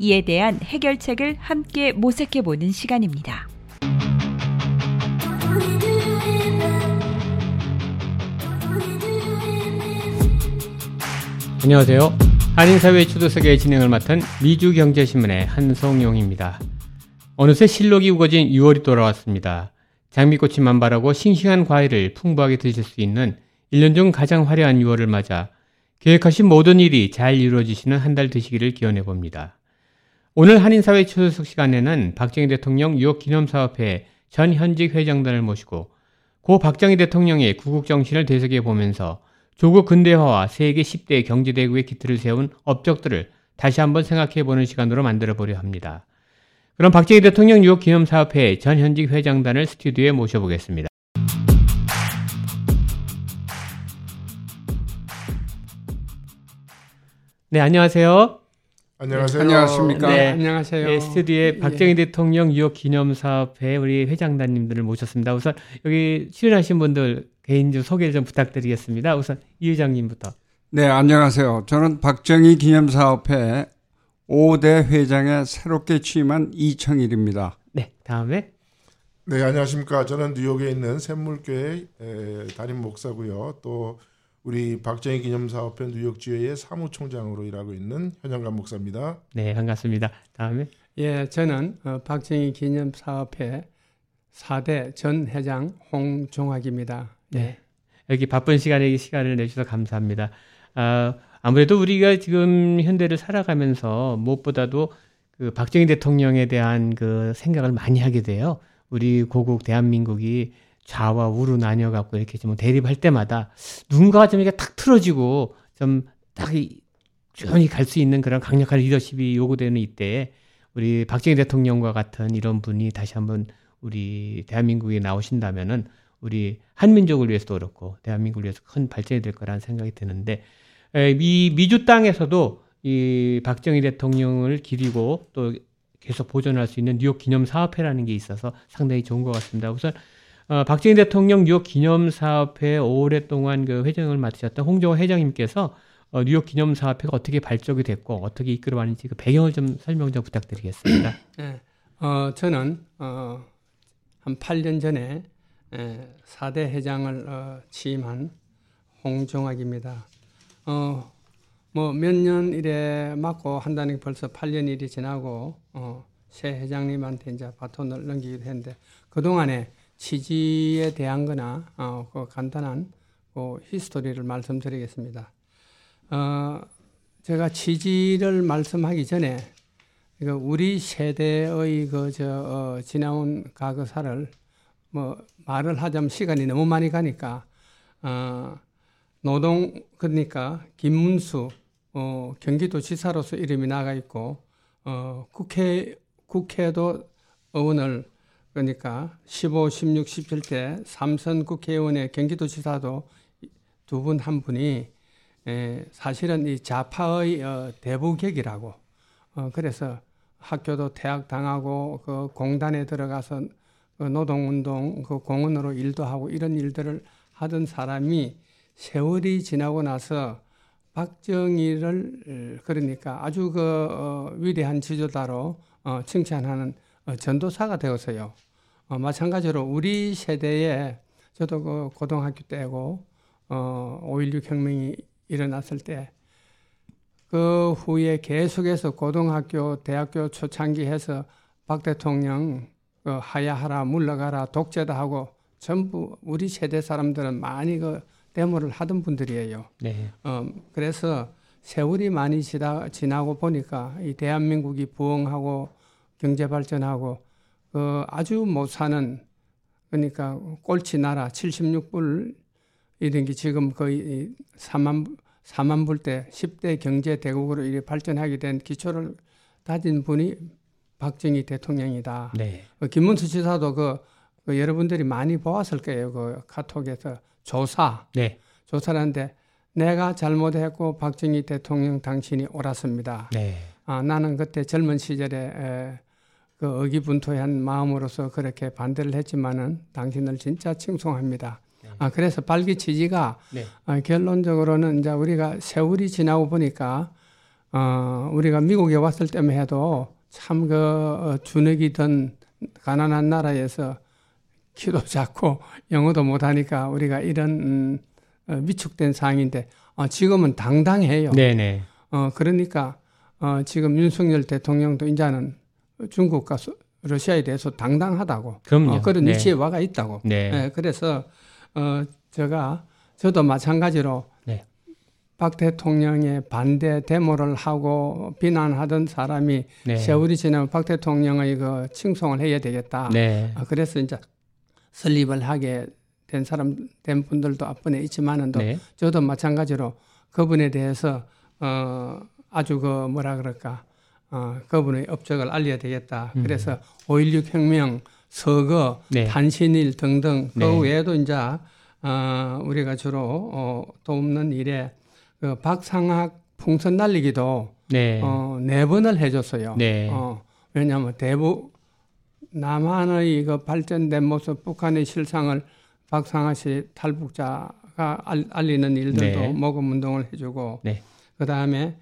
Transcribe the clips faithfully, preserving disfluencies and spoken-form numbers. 이에 대한 해결책을 함께 모색해보는 시간입니다. 안녕하세요. 한인사회 초대석의 진행을 맡은 미주경제신문의 한성용입니다. 어느새 실록이 우거진 유월이 돌아왔습니다. 장미꽃이 만발하고 싱싱한 과일을 풍부하게 드실 수 있는 일 년 중 가장 화려한 유월을 맞아 계획하신 모든 일이 잘 이루어지시는 한 달 되시기를 기원해봅니다. 오늘 한인사회 초대석 시간에는 박정희 대통령 뉴욕기념사업회 전 현직 회장단을 모시고 고 박정희 대통령의 구국정신을 되새겨보면서 조국 근대화와 세계 십 대 경제대국의 기틀을 세운 업적들을 다시 한번 생각해보는 시간으로 만들어보려 합니다. 그럼 박정희 대통령 뉴욕기념사업회 전 현직 회장단을 스튜디오에 모셔보겠습니다. 네, 안녕하세요. 안녕하세요. 네, 안녕하십니까. 네, 안녕하세요. 네, 스튜디오에 박정희 예. 대통령 뉴욕기념사업회 우리 회장단님들을 모셨습니다. 우선 여기 출연하신 분들 개인적으로 소개를 좀 부탁드리겠습니다. 우선 이 회장님부터. 네, 안녕하세요. 저는 박정희 기념사업회 오 대 회장에 새롭게 취임한 이청일입니다. 네, 다음에. 네, 안녕하십니까. 저는 뉴욕에 있는 샘물교회 담임 목사고요. 또 우리 박정희 기념사업회 뉴욕지회의 사무총장으로 일하고 있는 현영관 목사입니다. 네, 반갑습니다. 다음에. 예, 저는 박정희 기념사업회 사 대 전 회장 홍종학입니다. 네. 네. 여기 바쁜 시간에 이 시간을 내주셔서 감사합니다. 아, 아무래도 우리가 지금 현대를 살아가면서 무엇보다도 그 박정희 대통령에 대한 그 생각을 많이 하게 돼요. 우리 고국 대한민국이 좌와 우로 나뉘어갖고 이렇게 좀 대립할 때마다 누군가가 좀 이렇게 탁 틀어지고 좀 딱 조용히 갈 수 있는 그런 강력한 리더십이 요구되는 이때에 우리 박정희 대통령과 같은 이런 분이 다시 한번 우리 대한민국에 나오신다면은 우리 한민족을 위해서도 그렇고 대한민국을 위해서 큰 발전이 될 거라는 생각이 드는데 이 미주 땅에서도 이 박정희 대통령을 기리고 또 계속 보존할 수 있는 뉴욕 기념사업회라는 게 있어서 상당히 좋은 것 같습니다. 우선 어, 박정희 대통령 뉴욕 기념사업회 오랫동안 그 회장을 맡으셨던 홍종학 회장님께서 어, 뉴욕 기념사업회가 어떻게 발족이 됐고 어떻게 이끌어왔는지 그 배경을 좀 설명 좀 부탁드리겠습니다. 네, 어, 저는 어, 한 팔 년 전에 에, 사 대 회장을 어, 취임한 홍종학입니다. 어, 뭐 몇 년 이래 맡고 한다는 게 벌써 팔 년 일이 지나고 어, 새 회장님한테 이제 바톤을 넘기기도 했는데 그동안에 취지에 대한 거나 어, 그 간단한 그 히스토리를 말씀드리겠습니다. 어, 제가 취지를 말씀하기 전에 우리 세대의 그 저, 어, 지나온 과거사를 뭐 말을 하자면 시간이 너무 많이 가니까 어, 노동 그러니까 김문수 어, 경기도지사로서 이름이 나가 있고 어, 국회 국회도 의원을 그러니까 십오, 십육, 십칠 대 삼선 국회의원의 경기도지사도 두 분 한 분이 에, 사실은 이 좌파의 어, 대부객이라고 어, 그래서 학교도 퇴학당하고 그 공단에 들어가서 그 노동운동 그 공원으로 일도 하고 이런 일들을 하던 사람이 세월이 지나고 나서 박정희를 그러니까 아주 그 어, 위대한 지도자로 어, 칭찬하는 어, 전도사가 되었어요. 어, 마찬가지로 우리 세대에 저도 그 고등학교 때고 어, 오일육 혁명이 일어났을 때 그 후에 계속해서 고등학교, 대학교 초창기 해서 박 대통령 그 하야하라 물러가라 독재다 하고 전부 우리 세대 사람들은 많이 그 데모를 하던 분들이에요. 네. 어, 그래서 세월이 많이 지나, 지나고 보니까 이 대한민국이 부흥하고 경제 발전하고 그 아주 못 사는 그러니까 꼴찌 나라 칠십육 불 이런 게 지금 거의 사만 불대 십 대 경제 대국으로 발전하게 된 기초를 다진 분이 박정희 대통령이다. 네. 김문수 지사도 그, 그 여러분들이 많이 보았을 거예요. 그 카톡에서 조사. 네. 조사를 하는데 내가 잘못했고 박정희 대통령 당신이 옳았습니다. 네. 아, 나는 그때 젊은 시절에 에, 그 의기분투한 마음으로서 그렇게 반대를 했지만은 당신을 진짜 칭송합니다. 아, 그래서 발기치지가 네. 아, 결론적으로는 이제 우리가 세월이 지나고 보니까 어, 우리가 미국에 왔을 때만 해도 참 그 주눅이던 가난한 나라에서 키도 작고 영어도 못하니까 우리가 이런 음, 위축된 상황인데 어, 지금은 당당해요. 네네. 어, 그러니까 어, 지금 윤석열 대통령도 이제는 중국과 소, 러시아에 대해서 당당하다고 그럼요. 어, 그런 네. 위치에 와가 있다고. 네. 네, 그래서 어, 제가 저도 마찬가지로 네. 박 대통령의 반대 데모를 하고 비난하던 사람이 네. 세월이 지나면 박 대통령의 그 칭송을 해야 되겠다. 네. 어, 그래서 이제 설립을 하게 된 사람 된 분들도 앞번에 있지만은도 네. 저도 마찬가지로 그분에 대해서 어, 아주 그 뭐라 그럴까 어, 그분의 업적을 알려야 되겠다. 음. 그래서 오일육 혁명, 서거, 네. 단신일 등등 그 네. 외에도 이제 어, 우리가 주로 어, 돕는 일에 그 박상학 풍선 날리기도 네. 어, 네 번을 해줬어요. 네. 어, 왜냐하면 대북 남한의 그 발전된 모습, 북한의 실상을 박상학 씨 탈북자가 알, 알리는 일들도 네. 모금운동을 해주고 네. 그 다음에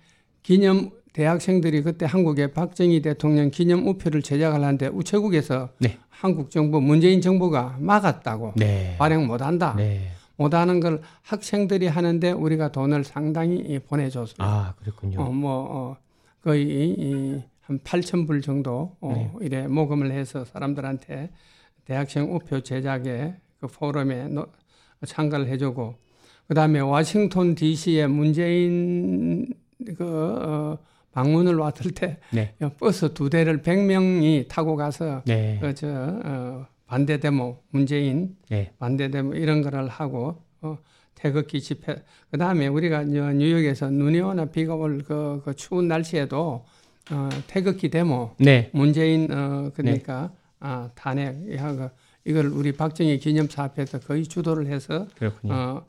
기념 대학생들이 그때 한국에 박정희 대통령 기념 우표를 제작하려는데 우체국에서 네. 한국 정부, 문재인 정부가 막았다고 네. 발행 못한다. 네. 못하는 걸 학생들이 하는데 우리가 돈을 상당히 보내줬어요. 아, 그렇군요. 어, 뭐 어, 거의 이, 한 팔천 불 정도 어, 네. 이래 모금을 해서 사람들한테 대학생 우표 제작에 그 포럼에 노, 참가를 해주고 그다음에 워싱턴 디씨에 문재인 그 어, 방문을 왔을 때 네. 버스 두 대를 백 명이 타고 가서 네. 그 저, 어, 반대 데모, 문재인 네. 반대 데모 이런 거를 하고 어, 태극기 집회. 그다음에 우리가 뉴욕에서 눈이 오나 비가 올 그, 그 추운 날씨에도 어, 태극기 데모, 네. 문재인 어, 그러니까 네. 아, 탄핵 이걸 우리 박정희 기념사업회에서 거의 주도를 해서 그렇군요. 어,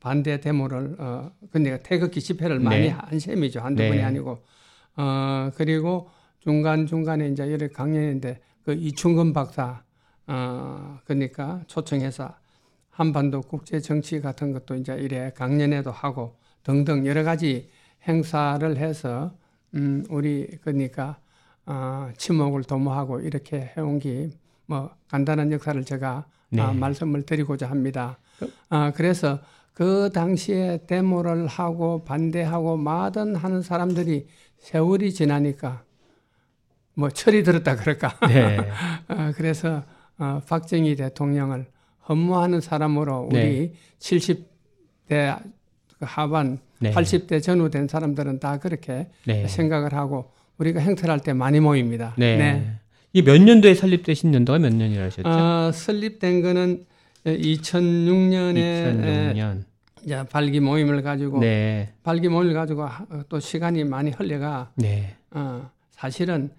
반대 데모를 어, 그러니까 태극기 집회를 네. 많이 한 셈이죠. 한두 네. 번이 아니고. 어, 그리고 중간중간에 이제 여러 강연인데 그 이충근 박사, 어, 그러니까 초청해서 한반도 국제 정치 같은 것도 이제 이래 강연회도 하고 등등 여러 가지 행사를 해서, 음, 우리, 그러니까, 어, 침묵을 도모하고 이렇게 해온 게 뭐 간단한 역사를 제가 네. 어, 말씀을 드리고자 합니다. 아, 어, 그래서 그 당시에 데모를 하고 반대하고 마든 하는 사람들이 세월이 지나니까 뭐 철이 들었다 그럴까. 네. 어, 그래서 어, 박정희 대통령을 흠모하는 사람으로 우리 네. 칠십 대 하반, 네. 팔십 대 전후 된 사람들은 다 그렇게 네. 생각을 하고 우리가 행사를 할 때 많이 모입니다. 네. 네. 이게 몇 년도에 설립되신 연도가 몇 년이라 하셨죠? 어, 설립된 거는 이천육 년에 이천육 년. 자, 발기 모임을 가지고 네. 발기 모임을 가지고 또 시간이 많이 흘려가 네. 어, 사실은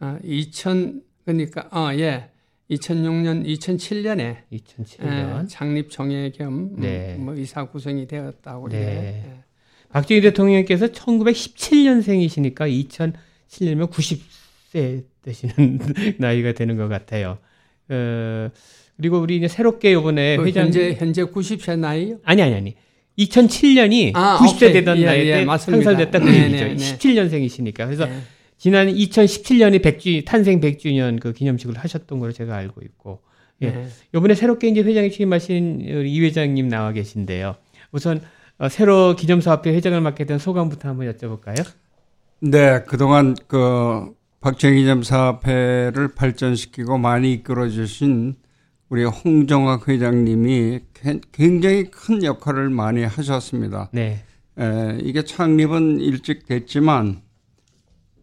어, 이천 그러니까 어, 예 이천육 년 이천칠 년에 이천칠 년 예, 창립 총회 겸 네. 음, 뭐 이사 구성이 되었다고 네. 예. 예. 박정희 대통령께서 천구백십칠 년생이시니까 이천칠 년이면 구십 세 되시는 나이가 되는 것 같아요. 어, 그리고 우리 이제 새롭게 이번에 그 회장 현재 현재 구십 세 나이요? 아니 아니 아니. 이천칠 년이 아, 구십 세 오케이. 되던 예, 나이 때 한 살 예, 됐다 그 얘기죠. 네, 네, 네. 십칠 년생이시니까. 그래서 네. 지난 이천십칠 년이 백주 탄생 백 주년 그 기념식을 하셨던 걸 제가 알고 있고. 예. 네. 이번에 새롭게 이제 회장에 취임하신 우리 이 회장님 나와 계신데요. 우선 어, 새로 기념사업회 회장을 맡게 된 소감부터 한번 여쭤볼까요? 네, 그동안 그 박정희 기념사업회를 발전시키고 많이 이끌어 주신 우리 홍종학 회장님이 굉장히 큰 역할을 많이 하셨습니다. 네. 에, 이게 창립은 일찍 됐지만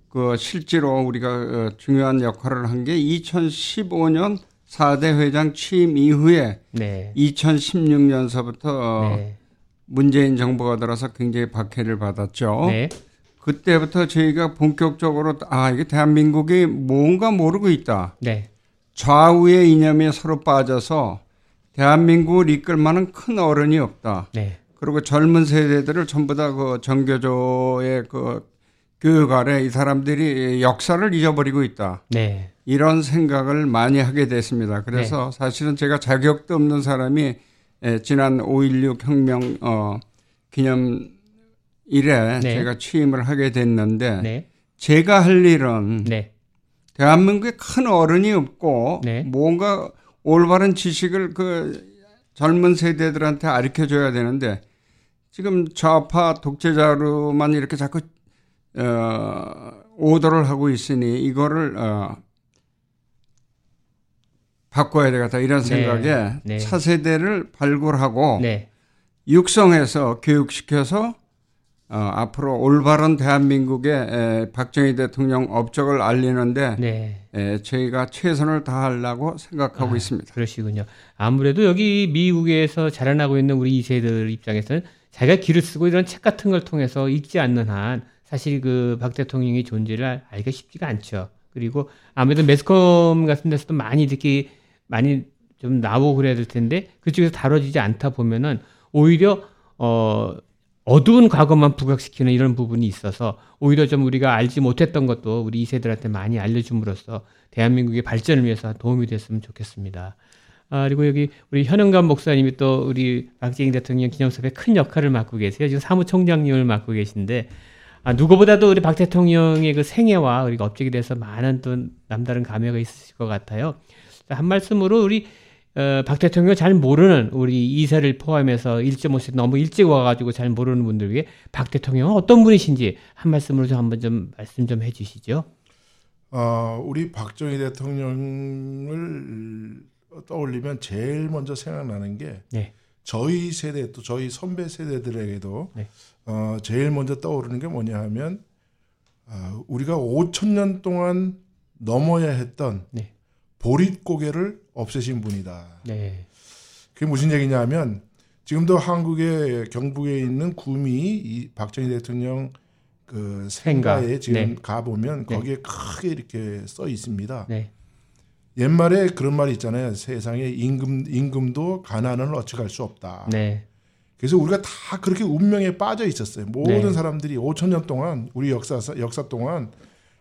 그 실제로 우리가 중요한 역할을 한 게 이천십오 년 사 대 회장 취임 이후에 네. 이천십육 년서부터 네. 문재인 정부가 들어서 굉장히 박해를 받았죠. 네. 그때부터 저희가 본격적으로 아 이게 대한민국이 뭔가 모르고 있다. 네. 좌우의 이념에 서로 빠져서 대한민국을 이끌 만한 큰 어른이 없다. 네. 그리고 젊은 세대들을 전부 다 그 정교조의 그 교육 아래 이 사람들이 역사를 잊어버리고 있다. 네. 이런 생각을 많이 하게 됐습니다. 그래서 네. 사실은 제가 자격도 없는 사람이 지난 오일육 혁명 어, 기념 이래 네. 제가 취임을 하게 됐는데 네. 제가 할 일은 네. 대한민국에 큰 어른이 없고 네. 뭔가 올바른 지식을 그 젊은 세대들한테 가르쳐줘야 되는데 지금 좌파 독재자로만 이렇게 자꾸 어, 오더를 하고 있으니 이거를 어, 바꿔야 되겠다 이런 생각에 네. 네. 차세대를 발굴하고 네. 육성해서 교육시켜서 어, 앞으로 올바른 대한민국의 에, 박정희 대통령 업적을 알리는데 네. 에, 저희가 최선을 다하려고 생각하고 아, 있습니다. 그러시군요. 아무래도 여기 미국에서 자라나고 있는 우리 이 세들 입장에서는 자기가 길을 쓰고 이런 책 같은 걸 통해서 읽지 않는 한 사실 그 박 대통령의 존재를 알기가 쉽지가 않죠. 그리고 아무래도 매스컴 같은 데서도 많이 듣기 많이 좀 나오고 그래야 될 텐데 그쪽에서 다뤄지지 않다 보면은 오히려 어. 어두운 과거만 부각시키는 이런 부분이 있어서 오히려 좀 우리가 알지 못했던 것도 우리 이 세들한테 많이 알려줌으로써 대한민국의 발전을 위해서 도움이 됐으면 좋겠습니다. 아, 그리고 여기 우리 현영관 목사님이 또 우리 박정희 대통령 기념사업에 큰 역할을 맡고 계세요. 지금 사무총장님을 맡고 계신데 아, 누구보다도 우리 박 대통령의 그 생애와 우리가 업적에 대해서 많은 또 남다른 감회가 있으실 것 같아요. 한 말씀으로 우리 어, 박 대통령을 잘 모르는 우리 이 세를 포함해서 일점오 세 너무 일찍 와가지고 잘 모르는 분들 위해 박 대통령은 어떤 분이신지 한 말씀으로 좀 한번 좀 말씀 좀 해주시죠. 어, 우리 박정희 대통령을 떠올리면 제일 먼저 생각나는 게 네. 저희 세대 또 저희 선배 세대들에게도 네. 어, 제일 먼저 떠오르는 게 뭐냐 하면 어, 우리가 오천 년 동안 넘어야 했던 네. 보릿고개를 없애신 분이다. 네. 그게 무슨 얘기냐 하면 지금도 한국의 경북에 있는 구미 이 박정희 대통령 그 생가에 지금 네. 가보면 거기에 네. 크게 이렇게 써 있습니다. 네. 옛말에 그런 말이 있잖아요. 세상에 임금, 임금도 가난을 어찌갈 수 없다. 네. 그래서 우리가 다 그렇게 운명에 빠져 있었어요. 모든 네. 사람들이 오천 년 동안 우리 역사, 역사 동안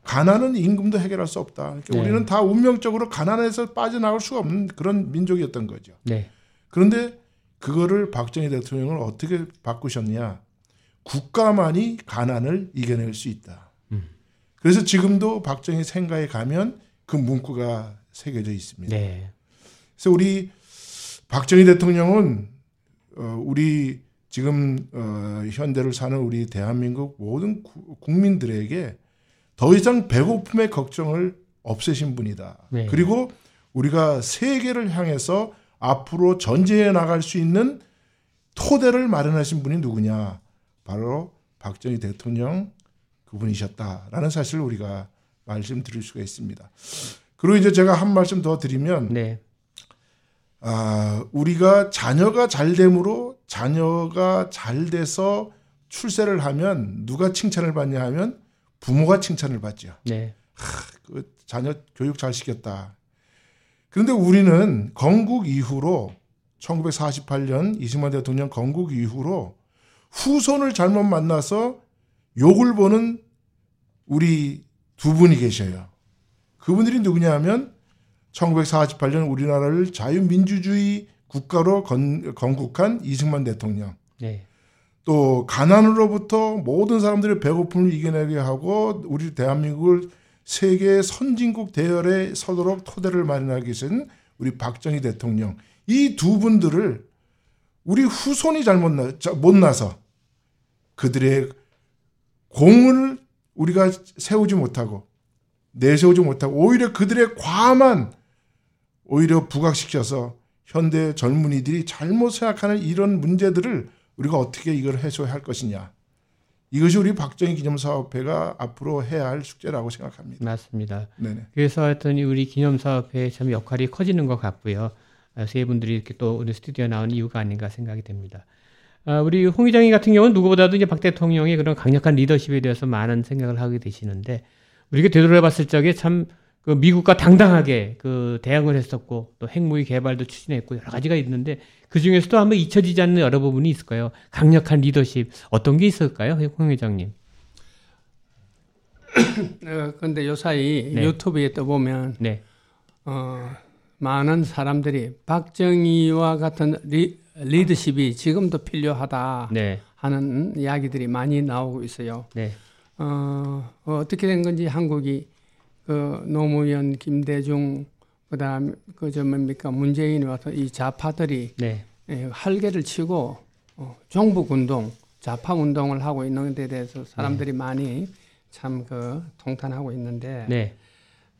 가난은 임금도 해결할 수 없다. 그러니까 네. 우리는 다 운명적으로 가난에서 빠져나올 수가 없는 그런 민족이었던 거죠. 네. 그런데 그거를 박정희 대통령을 어떻게 바꾸셨냐. 국가만이 가난을 이겨낼 수 있다. 음. 그래서 지금도 박정희 생가에 가면 그 문구가 새겨져 있습니다. 네. 그래서 우리 박정희 대통령은 우리 지금 현대를 사는 우리 대한민국 모든 국민들에게 더 이상 배고픔의 걱정을 없애신 분이다. 네. 그리고 우리가 세계를 향해서 앞으로 전제해 나갈 수 있는 토대를 마련하신 분이 누구냐. 바로 박정희 대통령 그분이셨다라는 사실을 우리가 말씀드릴 수가 있습니다. 그리고 이제 제가 한 말씀 더 드리면 네. 아, 우리가 자녀가 잘됨으로 자녀가 잘 돼서 출세를 하면 누가 칭찬을 받냐 하면 부모가 칭찬을 받죠. 네. 하, 그 자녀 교육 잘 시켰다. 그런데 우리는 건국 이후로 천구백사십팔 년 이승만 대통령 건국 이후로 후손을 잘못 만나서 욕을 보는 우리 두 분이 계셔요. 그분들이 누구냐 하면 천구백사십팔 년 우리나라를 자유민주주의 국가로 건, 건국한 이승만 대통령. 네. 또 가난으로부터 모든 사람들의 배고픔을 이겨내게 하고 우리 대한민국을 세계 선진국 대열에 서도록 토대를 마련하기 위해서는 우리 박정희 대통령 이 두 분들을 우리 후손이 잘못 나, 못 나서 그들의 공을 우리가 세우지 못하고 내세우지 못하고 오히려 그들의 과만 오히려 부각시켜서 현대 젊은이들이 잘못 생각하는 이런 문제들을 우리가 어떻게 이걸 해소할 것이냐. 이것이 우리 박정희 기념사업회가 앞으로 해야 할 숙제라고 생각합니다. 맞습니다. 네네. 그래서 하여튼 우리 기념사업회의 참 역할이 커지는 것 같고요. 세 분들이 이렇게 또 오늘 스튜디오에 나온 이유가 아닌가 생각이 됩니다. 아, 우리 홍 의장님 같은 경우는 누구보다도 이제 박 대통령의 그런 강력한 리더십에 대해서 많은 생각을 하게 되시는데, 우리가 되돌아봤을 적에 참 그 미국과 당당하게 그 대항을 했었고, 또 핵무기 개발도 추진했고, 여러 가지가 있는데, 그 중에서도 아마 잊혀지지 않는 여러 부분이 있을까요? 강력한 리더십, 어떤 게 있을까요? 홍 의장님. 그런데 어, 요사이 네. 유튜브에 떠보면, 네. 어, 많은 사람들이 박정희와 같은 리, 리더십이 지금도 필요하다 네. 하는 이야기들이 많이 나오고 있어요. 네. 어, 어떻게 된 건지 한국이 그 노무현, 김대중, 그 다음, 그 저 뭡니까, 문재인 와서 이 좌파들이 네. 예, 활개를 치고 어, 종북운동, 좌파운동을 하고 있는 데 대해서 사람들이 네. 많이 참 그 통탄하고 있는데, 네.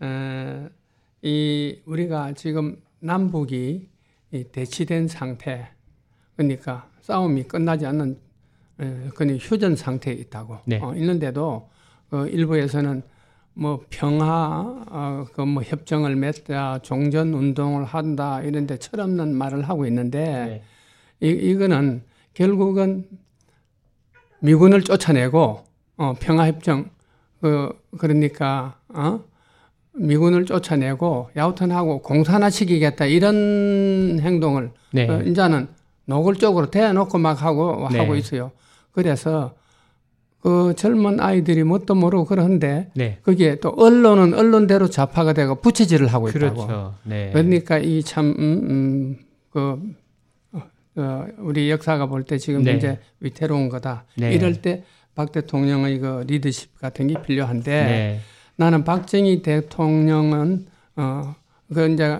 에, 이 우리가 지금 남북이 이 대치된 상태, 그러니까 싸움이 끝나지 않는 에, 그러니까 휴전 상태에 있다고 네. 어, 있는데도 그 일부에서는 뭐 평화, 어, 그 뭐 협정을 맺자, 종전 운동을 한다 이런데 철없는 말을 하고 있는데 네. 이 이거는 결국은 미군을 쫓아내고 어, 평화 협정 그 그러니까 어? 미군을 쫓아내고 야우턴하고 공산화시키겠다 이런 행동을 네. 어, 이제는 노골적으로 대놓고 막 하고 네. 하고 있어요. 그래서. 그 젊은 아이들이 뭣도 모르고 그런데 네. 그게 또 언론은 언론대로 좌파가 되고 부채질을 하고 있다고. 그렇죠. 네. 그러니까 이 참 음, 음, 그, 어, 우리 역사가 볼 때 지금 네. 이제 위태로운 거다. 네. 이럴 때 박 대통령의 그 리더십 같은 게 필요한데 네. 나는 박정희 대통령은 어, 그 이제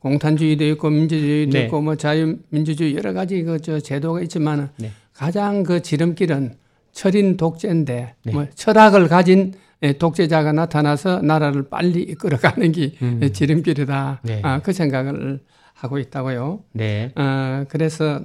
공산주의도 있고 민주주의도 네. 있고 뭐 자유민주주의 여러 가지 그 저 제도가 있지만은 네. 가장 그 지름길은 철인 독재인데 네. 뭐 철학을 가진 독재자가 나타나서 나라를 빨리 이끌어가는 게 음. 지름길이다. 네. 아, 그 생각을 하고 있다고요. 네. 아, 그래서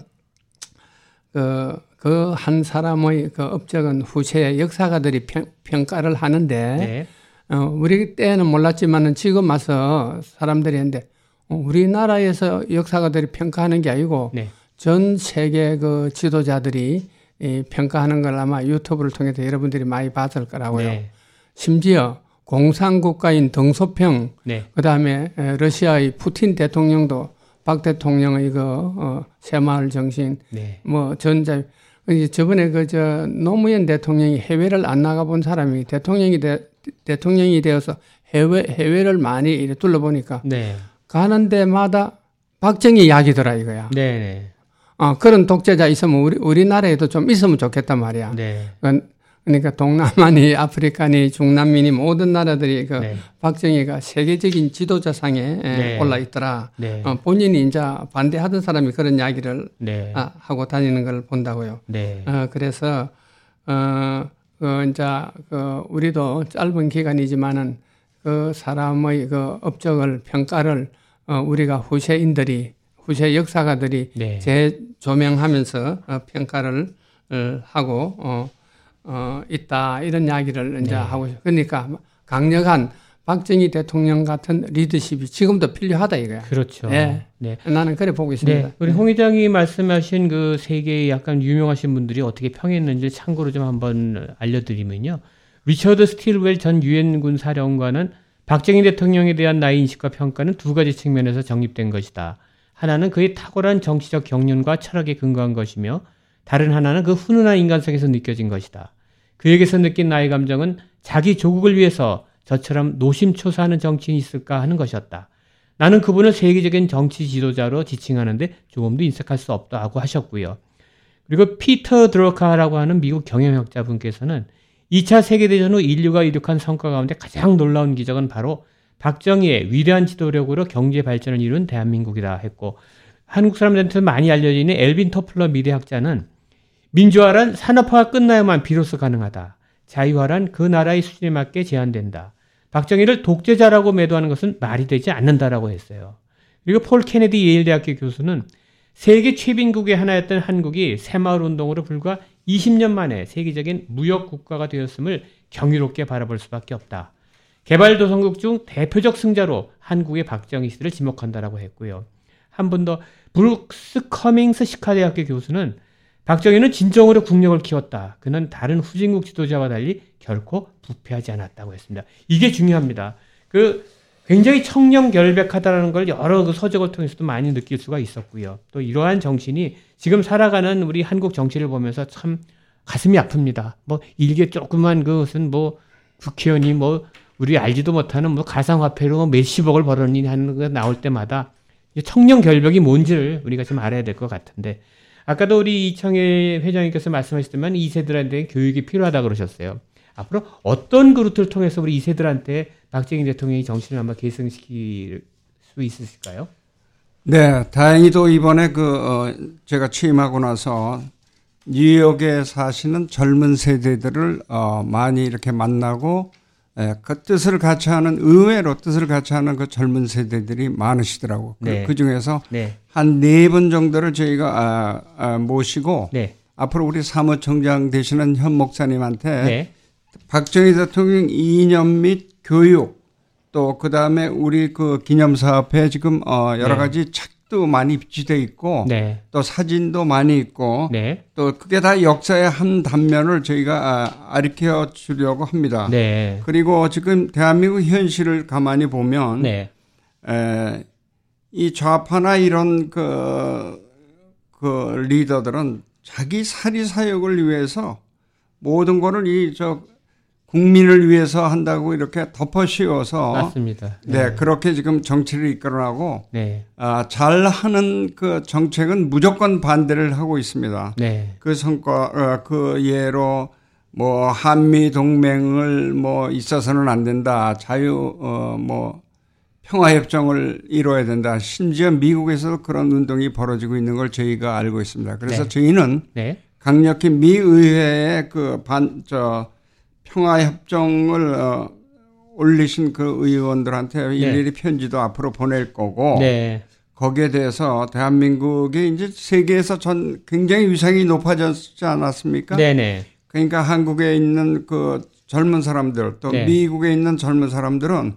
그, 그 한 사람의 그 업적은 후세의 역사가들이 평, 평가를 하는데 네. 어, 우리 때는 몰랐지만 지금 와서 사람들이 했는데 우리나라에서 역사가들이 평가하는 게 아니고 네. 전 세계 그 지도자들이 이 평가하는 걸 아마 유튜브를 통해서 여러분들이 많이 봤을 거라고요. 네. 심지어 공산국가인 등소평, 네. 그 다음에 러시아의 푸틴 대통령도 박 대통령의 그 어, 새마을 정신, 네. 뭐 전자, 저번에 그 저 노무현 대통령이 해외를 안 나가본 사람이 대통령이 되, 대통령이 되어서 해외 해외를 많이 이렇게 둘러보니까 네. 가는 데마다 박정희 이야기더라 이거야. 네. 네. 어, 그런 독재자 있으면 우리, 우리나라에도 좀 있으면 좋겠단 말이야. 네. 그러니까 동남아니, 아프리카니, 중남미니 모든 나라들이 그 네. 박정희가 세계적인 지도자상에 네. 올라 있더라. 네. 어, 본인이 이제 반대하던 사람이 그런 이야기를 네. 아, 하고 다니는 걸 본다고요. 네. 어, 그래서, 어, 그 이제 그 우리도 짧은 기간이지만은 그 사람의 그 업적을, 평가를 어, 우리가 후세인들이 후세 역사가들이 네. 재조명하면서 평가를 하고 어, 어, 있다 이런 이야기를 이제 네. 하고 그러니까 강력한 박정희 대통령 같은 리더십이 지금도 필요하다 이거야. 그렇죠. 네. 네. 나는 그래 보고 있습니다. 네. 우리 홍 의장이 말씀하신 그 세계에 약간 유명하신 분들이 어떻게 평했는지 참고로 좀 한번 알려드리면요. 리처드 스틸웰 전 유엔군 사령관은 박정희 대통령에 대한 나의 인식과 평가는 두 가지 측면에서 정립된 것이다. 하나는 그의 탁월한 정치적 경륜과 철학에 근거한 것이며 다른 하나는 그 훈훈한 인간성에서 느껴진 것이다. 그에게서 느낀 나의 감정은 자기 조국을 위해서 저처럼 노심초사하는 정치인이 있을까 하는 것이었다. 나는 그분을 세계적인 정치 지도자로 지칭하는데 조금도 인색할 수 없다고 하셨고요. 그리고 피터 드로카라고 하는 미국 경영학자분께서는 이 차 세계대전 후 인류가 이룩한 성과 가운데 가장 놀라운 기적은 바로 박정희의 위대한 지도력으로 경제 발전을 이룬 대한민국이다 했고, 한국 사람들한테 많이 알려져 있는 엘빈 토플러 미래학자는 민주화란 산업화가 끝나야만 비로소 가능하다. 자유화란 그 나라의 수준에 맞게 제한된다. 박정희를 독재자라고 매도하는 것은 말이 되지 않는다라고 했어요. 그리고 폴 케네디 예일대학교 교수는 세계 최빈국의 하나였던 한국이 새마을운동으로 불과 이십 년 만에 세계적인 무역국가가 되었음을 경이롭게 바라볼 수밖에 없다. 개발도상국 중 대표적 승자로 한국의 박정희 씨를 지목한다라고 했고요. 한 분 더, 브룩스 커밍스 시카대학교 교수는 박정희는 진정으로 국력을 키웠다. 그는 다른 후진국 지도자와 달리 결코 부패하지 않았다고 했습니다. 이게 중요합니다. 그 굉장히 청렴결백하다라는 걸 여러 그 서적을 통해서도 많이 느낄 수가 있었고요. 또 이러한 정신이 지금 살아가는 우리 한국 정치를 보면서 참 가슴이 아픕니다. 뭐 일개 조그만 그것은 뭐 국회의원이 뭐 우리 알지도 못하는 뭐 가상화폐로 몇십억을 벌어니 하는 거 나올 때마다 청렴결백이 뭔지를 우리가 좀 알아야 될 것 같은데, 아까도 우리 이청일 회장님께서 말씀하셨지만 이 세들한테 교육이 필요하다고 그러셨어요. 앞으로 어떤 그루트를 통해서 우리 이 세들한테 박정희 대통령이 정신을 아마 계승시킬 수 있으실까요? 네, 다행히도 이번에 그 어, 제가 취임하고 나서 뉴욕에 사시는 젊은 세대들을 어, 많이 이렇게 만나고, 예, 그 뜻을 같이 하는, 의외로 뜻을 같이 하는 그 젊은 세대들이 많으시더라고. 네. 그, 그 중에서 네. 한 네 분 정도를 저희가 아, 아, 모시고 네. 앞으로 우리 사무총장 되시는 현 목사님한테 네. 박정희 대통령 이념 및 교육, 또 그 다음에 우리 그 기념사업회에 지금 어 여러 네. 가지 책도 많이 비치돼 있고 네. 또 사진도 많이 있고 네. 또 그게 다 역사의 한 단면을 저희가 아리켜 주려고 합니다. 네. 그리고 지금 대한민국 현실을 가만히 보면 네. 에, 이 좌파나 이런 그, 그 리더들은 자기 사리사욕을 위해서 모든 거를 이 저 국민을 위해서 한다고 이렇게 덮어씌워서 맞습니다. 네, 네 그렇게 지금 정치를 이끌어나고 네. 아, 잘하는 그 정책은 무조건 반대를 하고 있습니다. 네. 그 성과 그 예로 뭐 한미 동맹을 뭐 있어서는 안 된다, 자유 어, 뭐 평화 협정을 이뤄야 된다. 심지어 미국에서도 그런 운동이 벌어지고 있는 걸 저희가 알고 있습니다. 그래서 네. 저희는 네. 강력히 미 의회에 그 반 저 평화 협정을 어, 올리신 그 의원들한테 네. 일일이 편지도 앞으로 보낼 거고 네. 거기에 대해서 대한민국이 이제 세계에서 전 굉장히 위상이 높아졌지 않았습니까? 네네. 그러니까 한국에 있는 그 젊은 사람들 또 네. 미국에 있는 젊은 사람들은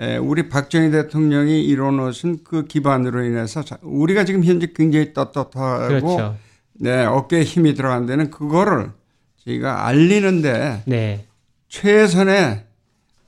에, 우리 박정희 대통령이 이뤄놓으신 그 기반으로 인해서 자, 우리가 지금 현재 굉장히 떳떳하고 그렇죠. 네, 어깨에 힘이 들어간 데는 그거를 저희가 알리는데 네. 최선의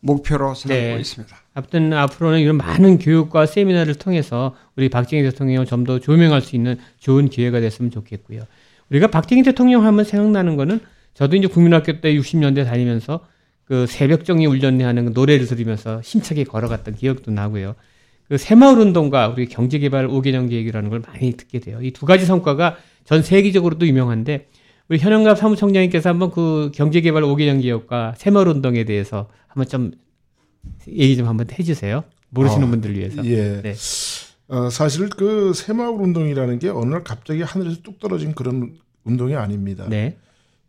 목표로 삼고 네. 있습니다. 아무튼 앞으로는 이런 많은 교육과 세미나를 통해서 우리 박정희 대통령을 좀 더 조명할 수 있는 좋은 기회가 됐으면 좋겠고요. 우리가 박정희 대통령 하면 생각나는 거는, 저도 이제 국민학교 때 육십 년대 다니면서 그 새벽정이 울렸네 하는 노래를 들으면서 힘차게 걸어갔던 기억도 나고요. 그 새마을 운동과 우리 경제개발 오 개년 계획이라는 걸 많이 듣게 돼요. 이 두 가지 성과가 전 세계적으로도 유명한데, 우리 현영갑 사무총장님께서 한번 그 경제개발 오 개년 기업과 새마을 운동에 대해서 한번 좀 얘기 좀 한번 해주세요. 모르시는 아, 분들 위해서. 예. 네. 어, 사실 그 새마을 운동이라는 게 어느 날 갑자기 하늘에서 뚝 떨어진 그런 운동이 아닙니다. 네.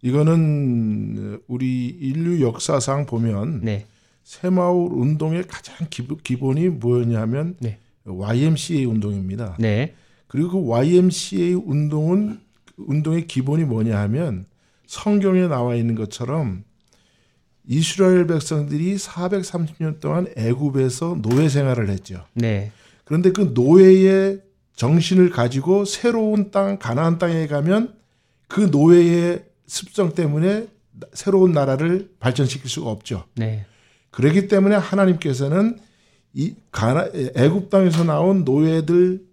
이거는 우리 인류 역사상 보면 네. 새마을 운동의 가장 기본, 기본이 뭐였냐면 네. 와이엠씨에이 운동입니다. 네. 그리고 그 와이엠씨에이 운동은 운동의 기본이 뭐냐 하면 성경에 나와 있는 것처럼 이스라엘 백성들이 사백삼십 년 동안 애굽에서 노예 생활을 했죠. 네. 그런데 그 노예의 정신을 가지고 새로운 땅, 가나안 땅에 가면 그 노예의 습성 때문에 새로운 나라를 발전시킬 수가 없죠. 네. 그렇기 때문에 하나님께서는 이 가나 애굽 땅에서 나온 노예들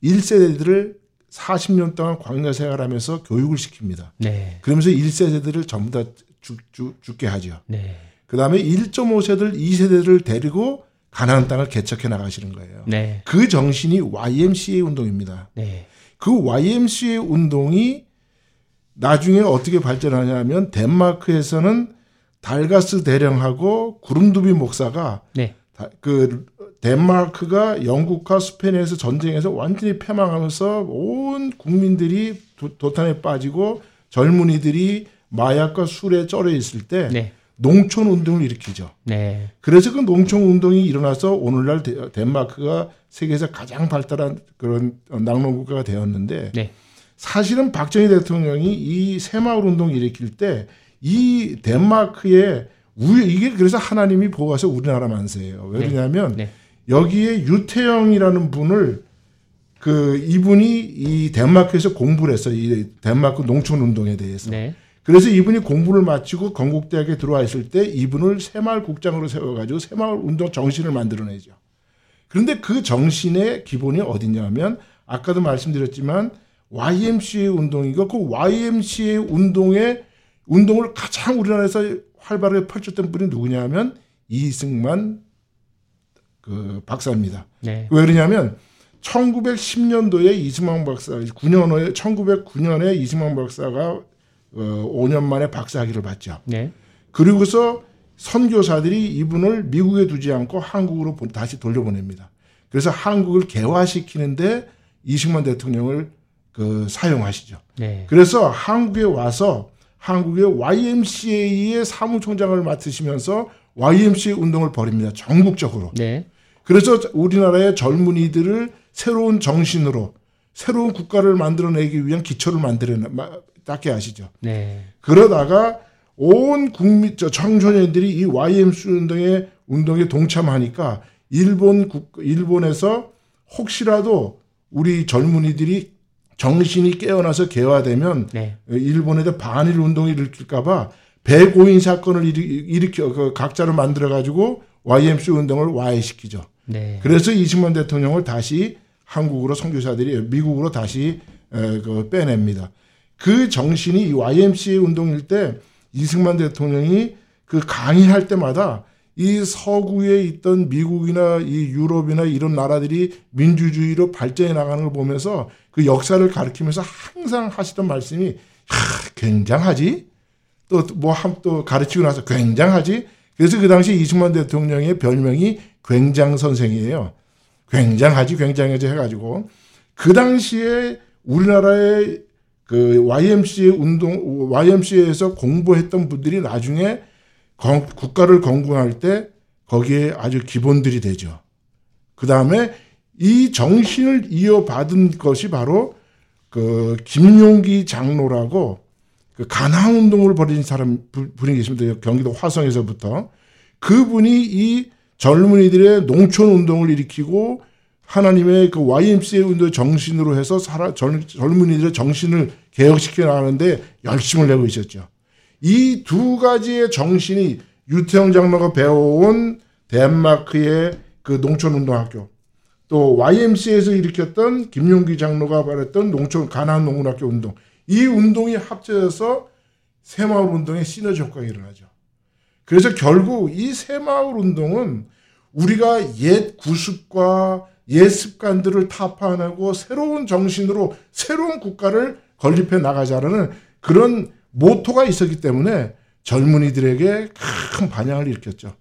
일 세대들을 사십 년 동안 광야 생활하면서 교육을 시킵니다. 네. 그러면서 일 세대들을 전부 다 죽, 죽, 죽게 하죠. 네. 그다음에 일 점 오 세대들, 이 세대들을 데리고 가나안 땅을 개척해 나가시는 거예요. 네. 그 정신이 와이엠씨에이 운동입니다. 네. 그 와이엠씨에이 운동이 나중에 어떻게 발전하냐면, 덴마크에서는 달가스 대령하고 구름두비 목사가 네. 그 덴마크가 영국과 스페인에서 전쟁에서 완전히 패망하면서 온 국민들이 도, 도탄에 빠지고 젊은이들이 마약과 술에 쩔어 있을 때 네. 농촌 운동을 일으키죠. 네. 그래서 그 농촌 운동이 일어나서 오늘날 덴마크가 세계에서 가장 발달한 그런 낙농국가가 되었는데 네. 사실은 박정희 대통령이 이 새마을 운동을 일으킬 때 이 덴마크의 우리, 이게 그래서 하나님이 보호하셔서 우리나라 만세예요. 왜 그러냐면 네. 네. 여기에 유태영이라는 분을 그 이분이 이 덴마크에서 공부를 했어요. 이 덴마크 농촌 운동에 대해서. 네. 그래서 이분이 공부를 마치고 건국대학에 들어와 있을 때 이분을 새마을국장으로 세워가지고 새마을운동 정신을 만들어내죠. 그런데 그 정신의 기본이 어디냐면 아까도 말씀드렸지만 와이엠씨에이 운동이고 그 와이엠씨에이 운동의 운동을 가장 우리나라에서 활발하게 펼쳤던 분이 누구냐면 이승만 그 박사입니다. 네. 왜 그러냐면 천구백십 년도에 이승만 박사, 구 년 후에 천구백구 년에 이승만 박사가 어, 오 년 만에 박사학위를 받죠. 네. 그리고서 선교사들이 이분을 미국에 두지 않고 한국으로 다시 돌려보냅니다. 그래서 한국을 개화시키는데 이승만 대통령을 그 사용하시죠. 네. 그래서 한국에 와서 한국의 와이엠씨에이의 사무총장을 맡으시면서 와이엠씨에이 운동을 벌입니다. 전국적으로. 네. 그래서 우리나라의 젊은이들을 새로운 정신으로 새로운 국가를 만들어내기 위한 기초를 만들어 닦게 하시죠. 네. 그러다가 온 국민 저 청소년들이 이 와이엠씨에이 운동에 운동에 동참하니까 일본 국, 일본에서 혹시라도 우리 젊은이들이 정신이 깨어나서 개화되면 네. 일본에도 반일 운동이 일으킬까봐 배고인 사건을 일으켜 그 각자를 만들어 가지고 와이엠씨에이 운동을 와해시키죠. 네. 그래서 이승만 대통령을 다시 한국으로 선교사들이 미국으로 다시 그 빼냅니다. 그 정신이 이 와이엠씨에이 운동일 때 이승만 대통령이 그 강의할 때마다 이 서구에 있던 미국이나 이 유럽이나 이런 나라들이 민주주의로 발전해 나가는 걸 보면서 그 역사를 가리키면서 항상 하시던 말씀이 하, 굉장하지? 또 뭐 한 또 가르치고 나서 굉장하지? 그래서 그 당시 이승만 대통령의 별명이 굉장 선생이에요. 굉장하지, 굉장하지 해가지고 그 당시에 우리나라의 그 와이엠씨에이 운동, 와이엠씨에이에서 공부했던 분들이 나중에 건, 국가를 건국할 때 거기에 아주 기본들이 되죠. 그 다음에 이 정신을 이어받은 것이 바로 그 김용기 장로라고 그 가나운동을 벌인 사람 분이 계십니다. 경기도 화성에서부터 그분이 이 젊은이들의 농촌 운동을 일으키고 하나님의 그 와이엠씨에이 운동의 정신으로 해서 살아, 젊, 젊은이들의 정신을 개혁시켜 나가는데 열심을 내고 있었죠. 이 두 가지의 정신이 유태영 장로가 배워온 덴마크의 그 농촌운동학교 또 와이엠씨에이에서 일으켰던 김용기 장로가 말했던 농촌 가난 농군학교 운동 이 운동이 합쳐져서 새마을운동의 시너지 효과가 일어나죠. 그래서 결국 이 새마을운동은 우리가 옛 구습과 옛 습관들을 타파하고 새로운 정신으로 새로운 국가를 건립해 나가자라는 그런 모토가 있었기 때문에 젊은이들에게 큰 반향을 일으켰죠.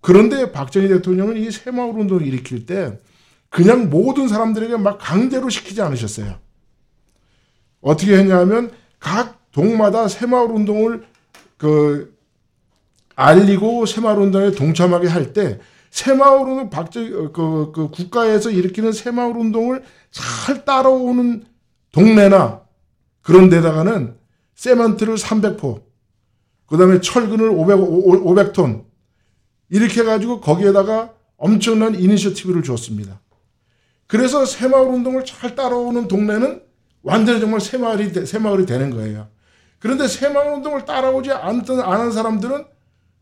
그런데 박정희 대통령은 이 새마을운동을 일으킬 때 그냥 모든 사람들에게 막 강제로 시키지 않으셨어요. 어떻게 했냐면 각 동마다 새마을운동을 그 알리고 새마을운동에 동참하게 할 때 새마을운동 박정희 그, 그 국가에서 일으키는 새마을운동을 잘 따라오는 동네나 그런 데다가는 세멘트를 삼백 포, 그 다음에 철근을 오백, 오백 톤 이렇게 해가지고 거기에다가 엄청난 이니셔티브를 줬습니다. 그래서 새마을운동을 잘 따라오는 동네는 완전히 정말 새마을이, 새마을이 되는 거예요. 그런데 새마을운동을 따라오지 않던, 않은 사람들은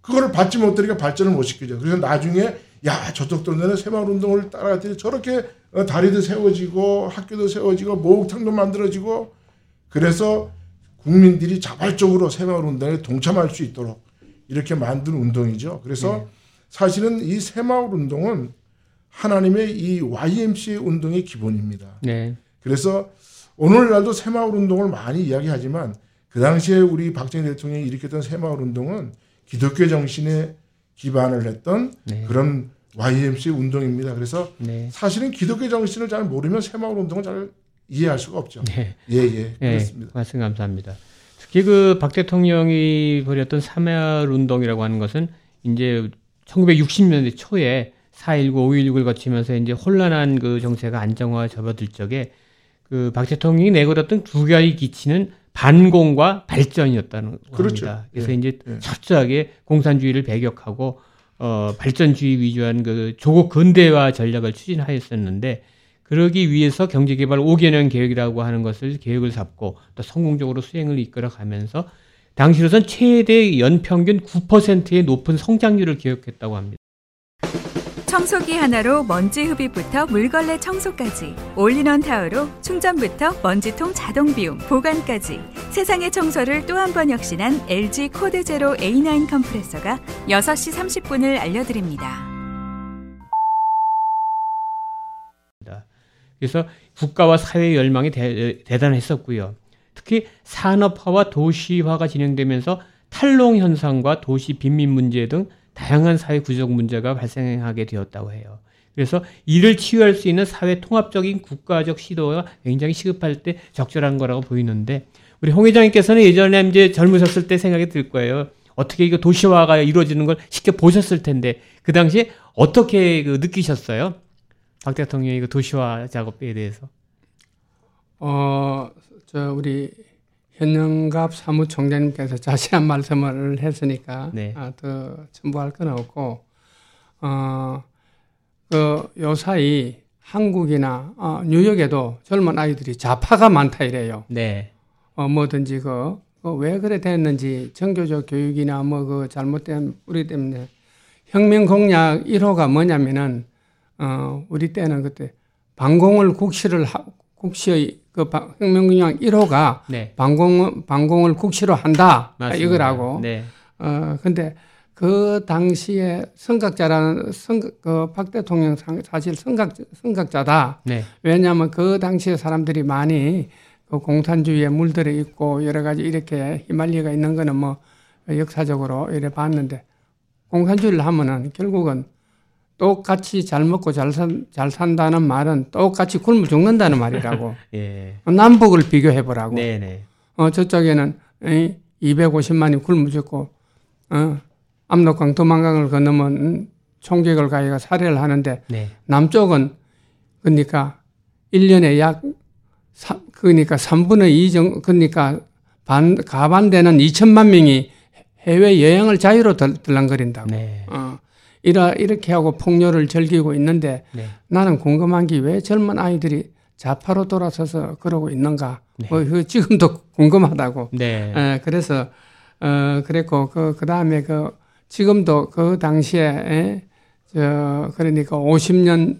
그거를 받지 못하니까 발전을 못 시키죠. 그래서 나중에, 야, 저쪽 동네는 새마을운동을 따라갔더니 저렇게 다리도 세워지고 학교도 세워지고 목욕탕도 만들어지고 그래서 국민들이 자발적으로 새마을운동에 동참할 수 있도록 이렇게 만든 운동이죠. 그래서 네. 사실은 이 새마을운동은 하나님의 이 와이엠씨에이 운동의 기본입니다. 네. 그래서 오늘날도 새마을운동을 많이 이야기하지만 그 당시에 우리 박정희 대통령이 일으켰던 새마을운동은 기독교 정신에 기반을 했던 네. 그런 와이엠씨에이 운동입니다. 그래서 네. 사실은 기독교 정신을 잘 모르면 새마을운동을 잘 이해할 수가 없죠. 네. 예, 예. 그렇습니다. 네, 말씀 감사합니다. 특히 그 박 대통령이 벌였던 새마을운동이라고 하는 것은 이제 천구백육십 년대 초에 사 일구, 오 일육을 거치면서 이제 혼란한 그 정세가 안정화에 접어들 적에 그 박 대통령이 내걸었던 두 가지 기치는 반공과 발전이었다는 그렇죠. 겁니다. 그래서 예, 이제 예. 철저하게 공산주의를 배격하고 어, 발전주의 위주한 그 조국 근대화 전략을 추진하였었는데 그러기 위해서 경제개발 오 개년 계획이라고 하는 것을 계획을 잡고 또 성공적으로 수행을 이끌어가면서 당시로선 최대 연평균 구 퍼센트의 높은 성장률을 기록했다고 합니다. 청소기 하나로 먼지 흡입부터 물걸레 청소까지, 올인원 타워로 충전부터 먼지통 자동 비움, 보관까지 세상의 청소를 또 한 번 혁신한 엘지 코드 제로 에이 나인 컴프레서가 여섯 시 삼십 분을 알려드립니다. 그래서 국가와 사회의 열망이 대, 대단했었고요. 특히 산업화와 도시화가 진행되면서 탈농 현상과 도시 빈민 문제 등 다양한 사회 구조적 문제가 발생하게 되었다고 해요. 그래서 이를 치유할 수 있는 사회 통합적인 국가적 시도가 굉장히 시급할 때 적절한 거라고 보이는데, 우리 홍 회장님께서는 예전에 이제 젊으셨을 때 생각이 들 거예요. 어떻게 이거 도시화가 이루어지는 걸 쉽게 보셨을 텐데 그 당시에 어떻게 그 느끼셨어요? 박 대통령이 그 도시화 작업에 대해서. 어, 저 우리 현영갑 사무총장님께서 자세한 말씀을 했으니까 네. 아, 더 첨부할 건 없고, 어, 그 요사이 한국이나 어, 뉴욕에도 젊은 아이들이 좌파가 많다 이래요. 네. 어, 뭐든지 그 왜 그, 그래 됐는지 정교적 교육이나 뭐 그 잘못된 우리 때문에 혁명 공약 일 호가 뭐냐면은 어, 우리 때는 그때 반공을 국시를 하, 국시의 그 혁명공약 일 호가 네. 반공, 반공을 국시로 한다. 맞습니다. 이거라고. 네. 어, 근데 그 당시에 성각자라는, 성각, 그 박 대통령 사실 성각, 성각자다. 네. 왜냐하면 그 당시에 사람들이 많이 그 공산주의에 물들어 있고 여러 가지 이렇게 휘말리가 있는 거는 뭐 역사적으로 이래 봤는데, 공산주의를 하면은 결국은 똑같이 잘 먹고 잘, 산, 잘 산다는 말은 똑같이 굶어 죽는다는 말이라고. 예. 남북을 비교해보라고. 네네. 어, 저쪽에는 이백오십만이 굶어 죽고, 어, 압록강, 도망강을 건너면 총격을 가해가 살해를 하는데, 네. 남쪽은 그러니까 일 년에 약, 삼, 그러니까 삼분의 이 정도, 그러니까 반, 가반되는 이천만 명이 해외여행을 자유로 들, 들랑거린다고. 네. 어. 이라, 이렇게 하고 폭로를 즐기고 있는데 네. 나는 궁금한 게 왜 젊은 아이들이 좌파로 돌아서서 그러고 있는가. 네. 뭐, 그 지금도 궁금하다고. 네. 에, 그래서, 어, 그랬고, 그, 그 다음에 그, 지금도 그 당시에, 에, 저, 그러니까 오십 년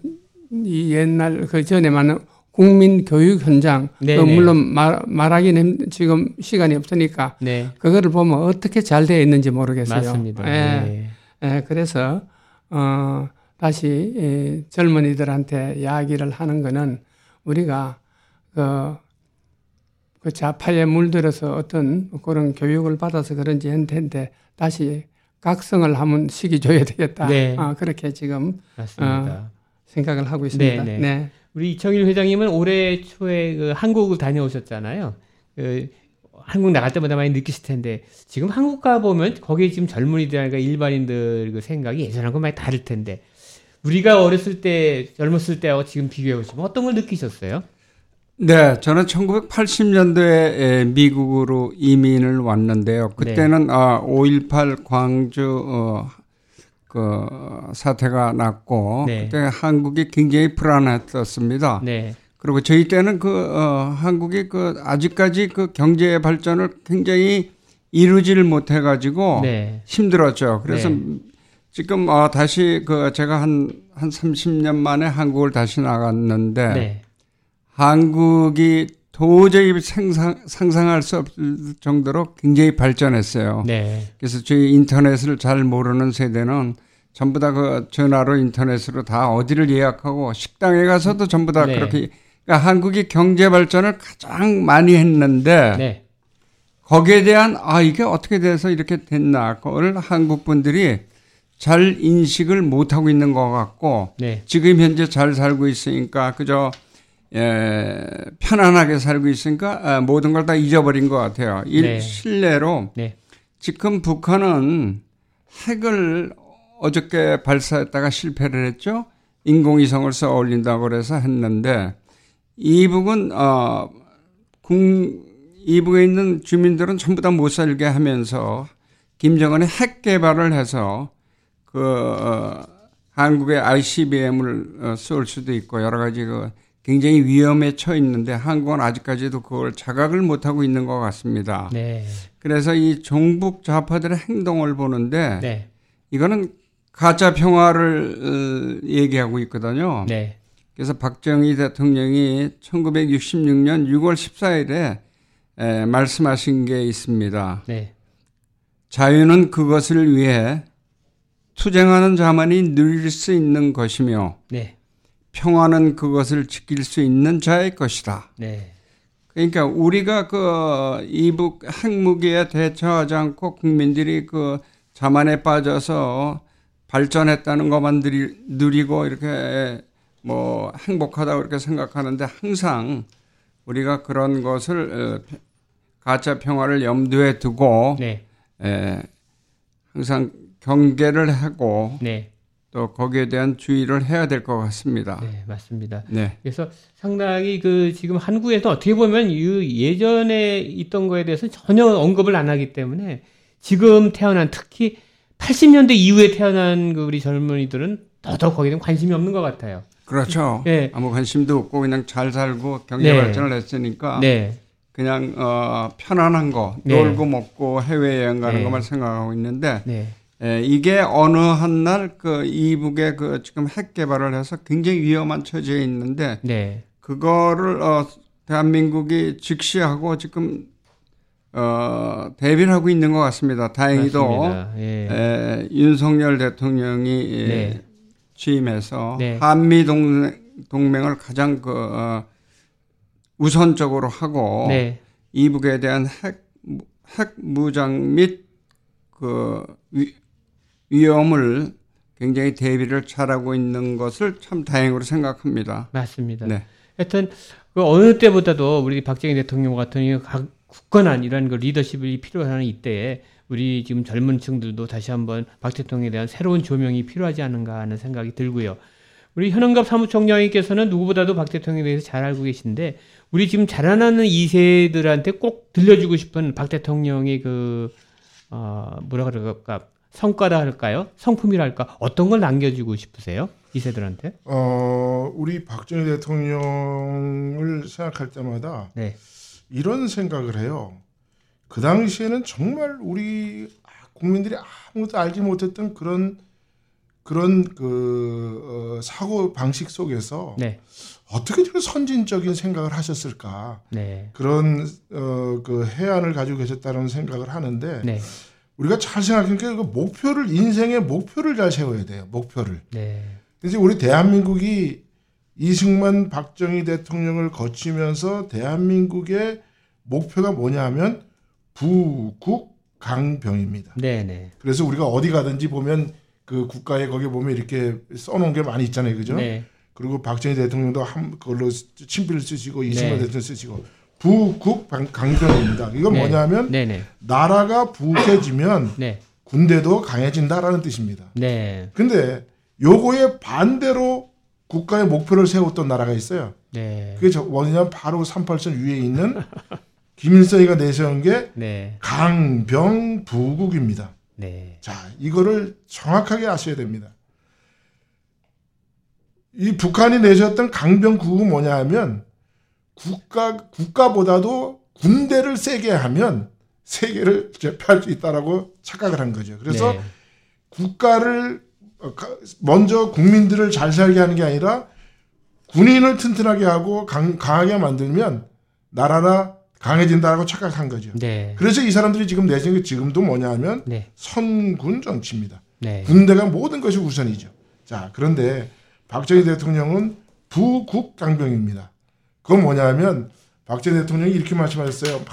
이 옛날 그 전에 많은 국민 교육 현장, 네, 그 네. 물론 말, 말하기는 지금 시간이 없으니까 네. 그거를 보면 어떻게 잘 되어 있는지 모르겠어요. 맞습니다. 에, 네. 예, 그래서, 어, 다시, 이 젊은이들한테 이야기를 하는 거는 우리가, 그, 그 좌파에 물들어서 어떤 그런 교육을 받아서 그런지 했는데, 다시 각성을 하면 시기 줘야 되겠다. 네. 어, 그렇게 지금, 어, 생각을 하고 있습니다. 네네. 네. 우리 이청일 회장님은 올해 초에 그 한국을 다녀오셨잖아요. 그, 한국 나갈 때마다 많이 느끼실 텐데, 지금 한국 가보면 거기에 지금 젊은이들이나 일반인들 그 생각이 예전하고 많이 다를 텐데, 우리가 어렸을 때, 젊었을 때하고 지금 비교해보시면 어떤 걸 느끼셨어요? 네, 저는 천구백팔십 년대에 미국으로 이민을 왔는데요. 그때는 네. 아, 오일팔 광주 어, 그 사태가 났고, 네. 그때 한국이 굉장히 불안했었습니다. 네. 그리고 저희 때는 그, 어, 한국이 그, 아직까지 그 경제 발전을 굉장히 이루질 못해가지고 네. 힘들었죠. 그래서 네. 지금, 어, 다시 그, 제가 한, 한 삼십 년 만에 한국을 다시 나갔는데 네. 한국이 도저히 생상, 상상할 수 없을 정도로 굉장히 발전했어요. 네. 그래서 저희 인터넷을 잘 모르는 세대는 전부 다 그 전화로 인터넷으로 다 어디를 예약하고 식당에 가서도 전부 다 네. 그렇게 그러니까 한국이 경제 발전을 가장 많이 했는데 네. 거기에 대한 아 이게 어떻게 돼서 이렇게 됐나 그걸 한국 분들이 잘 인식을 못하고 있는 것 같고 네. 지금 현재 잘 살고 있으니까 그저 예, 편안하게 살고 있으니까 모든 걸 다 잊어버린 것 같아요. 네. 실례로 네. 지금 북한은 핵을 어저께 발사했다가 실패를 했죠. 인공위성을 써 올린다고 그래서 했는데 이북은 어, 국, 이북에 있는 주민들은 전부 다 못 살게 하면서 김정은이 핵 개발을 해서 그 어, 한국의 아이씨비엠을 어, 쏠 수도 있고 여러 가지 그 굉장히 위험에 처해 있는데 한국은 아직까지도 그걸 자각을 못하고 있는 것 같습니다. 네. 그래서 이 종북 좌파들의 행동을 보는데 네. 이거는 가짜 평화를 얘기하고 있거든요. 네. 그래서 박정희 대통령이 천구백육십육 년 유월 십사일에 에, 말씀하신 게 있습니다. 네. 자유는 그것을 위해 투쟁하는 자만이 누릴 수 있는 것이며 네. 평화는 그것을 지킬 수 있는 자의 것이다. 네. 그러니까 우리가 그 이북 핵무기에 대처하지 않고 국민들이 그 자만에 빠져서 발전했다는 것만 누리고 이렇게 뭐 행복하다고 이렇게 생각하는데 항상 우리가 그런 것을 가짜 평화를 염두에 두고 네. 에, 항상 경계를 하고 네. 또 거기에 대한 주의를 해야 될 것 같습니다. 네, 맞습니다. 네. 그래서 상당히 그 지금 한국에서 어떻게 보면 예전에 있던 거에 대해서 전혀 언급을 안 하기 때문에 지금 태어난 특히 팔십 년대 이후에 태어난 그 우리 젊은이들은 더더욱 거기에 관심이 없는 것 같아요. 그렇죠. 네. 아무 관심도 없고 그냥 잘 살고 경제 네. 발전을 했으니까 네. 그냥 어, 편안한 거 네. 놀고 먹고 해외여행 가는 네. 것만 생각하고 있는데 네. 예, 이게 어느 한 날 그 이북에 그 지금 핵 개발을 해서 굉장히 위험한 처지에 있는데 네. 그거를 어, 대한민국이 즉시하고 지금 어, 대비를 하고 있는 것 같습니다. 다행히도 예. 예, 윤석열 대통령이 네. 취임해서 네. 한미 동맹, 동맹을 가장 그 어, 우선적으로 하고 네. 이북에 대한 핵, 핵 무장 및 그 위, 위험을 굉장히 대비를 잘하고 있는 것을 참 다행으로 생각합니다. 맞습니다. 네. 하여튼 그 어느 때보다도 우리 박정희 대통령 같은 각 굳건한 이런 그 리더십이 필요한 이때에 우리 지금 젊은 층들도 다시 한번 박 대통령에 대한 새로운 조명이 필요하지 않은가 하는 생각이 들고요. 우리 현영갑 사무총장님께서는 누구보다도 박 대통령에 대해서 잘 알고 계신데 우리 지금 자라나는 이 세들한테 꼭 들려주고 싶은 박 대통령의 그 어, 뭐라 그럴까 성과라 할까요? 성품이랄까? 어떤 걸 남겨주고 싶으세요? 이 세들한테? 어, 우리 박정희 대통령을 생각할 때마다 네. 이런 생각을 해요. 그 당시에는 정말 우리 국민들이 아무도 알지 못했던 그런 그런 그 어, 사고 방식 속에서 네. 어떻게 저렇게 선진적인 생각을 하셨을까? 네. 그런 어, 그 해안을 가지고 계셨다는 생각을 하는데 네. 우리가 잘 생각하니까 목표를 인생의 목표를 잘 세워야 돼요. 목표를. 네. 그래서 우리 대한민국이 이승만 박정희 대통령을 거치면서 대한민국의 목표가 뭐냐면 부국 강병입니다. 네네. 그래서 우리가 어디 가든지 보면 그 국가에 거기 보면 이렇게 써놓은 게 많이 있잖아요, 그죠? 네. 그리고 박정희 대통령도 한 그걸로 친필을 쓰시고 이승만 네. 대통령 쓰시고 부국 강병입니다. 이건 네. 뭐냐면 네네. 나라가 부국해지면 네. 군대도 강해진다라는 뜻입니다. 네. 근데 요거에 반대로 국가의 목표를 세웠던 나라가 있어요. 네. 그게 뭐냐면 바로 삼팔선 위에 있는 김일성이가 내세운 게 네. 강병부국입니다. 네. 자, 이거를 정확하게 아셔야 됩니다. 이 북한이 내세웠던 강병부국은 뭐냐 하면 국가, 국가보다도 군대를 세게 하면 세계를 제패할 수 있다라고 착각을 한 거죠. 그래서 네. 국가를 먼저 국민들을 잘 살게 하는 게 아니라 군인을 튼튼하게 하고 강, 강하게 만들면 나라가 강해진다라고 착각한 거죠. 네. 그래서 이 사람들이 지금 내세운 게 지금도 뭐냐 하면 네. 선군 정치입니다. 네. 군대가 모든 것이 우선이죠. 자, 그런데 박정희 대통령은 부국강병입니다. 그건 뭐냐 하면 박정희 대통령이 이렇게 말씀하셨어요. 막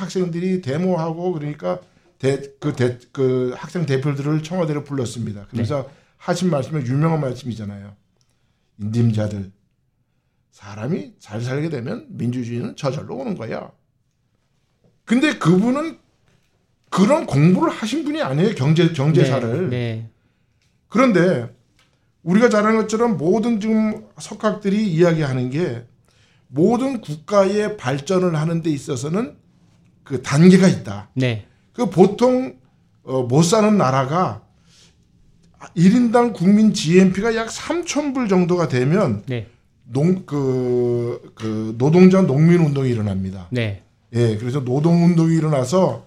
학생들이 데모하고 그러니까 대, 그, 대, 그 학생 대표들을 청와대로 불렀습니다. 그래서 네. 하신 말씀이 유명한 말씀이잖아요. 인dim자들, 사람이 잘 살게 되면 민주주의는 저절로 오는 거야. 근데 그분은 그런 공부를 하신 분이 아니에요. 경제, 경제사를. 네, 네. 그런데 우리가 잘 아는 것처럼 모든 지금 석학들이 이야기하는 게 모든 국가의 발전을 하는 데 있어서는 그 단계가 있다. 네. 그 보통 어, 못 사는 나라가 일 인당 국민 지엔피가 약 삼천 불 정도가 되면 네. 농, 그, 그 노동전 농민운동이 일어납니다. 네. 예, 그래서 노동운동이 일어나서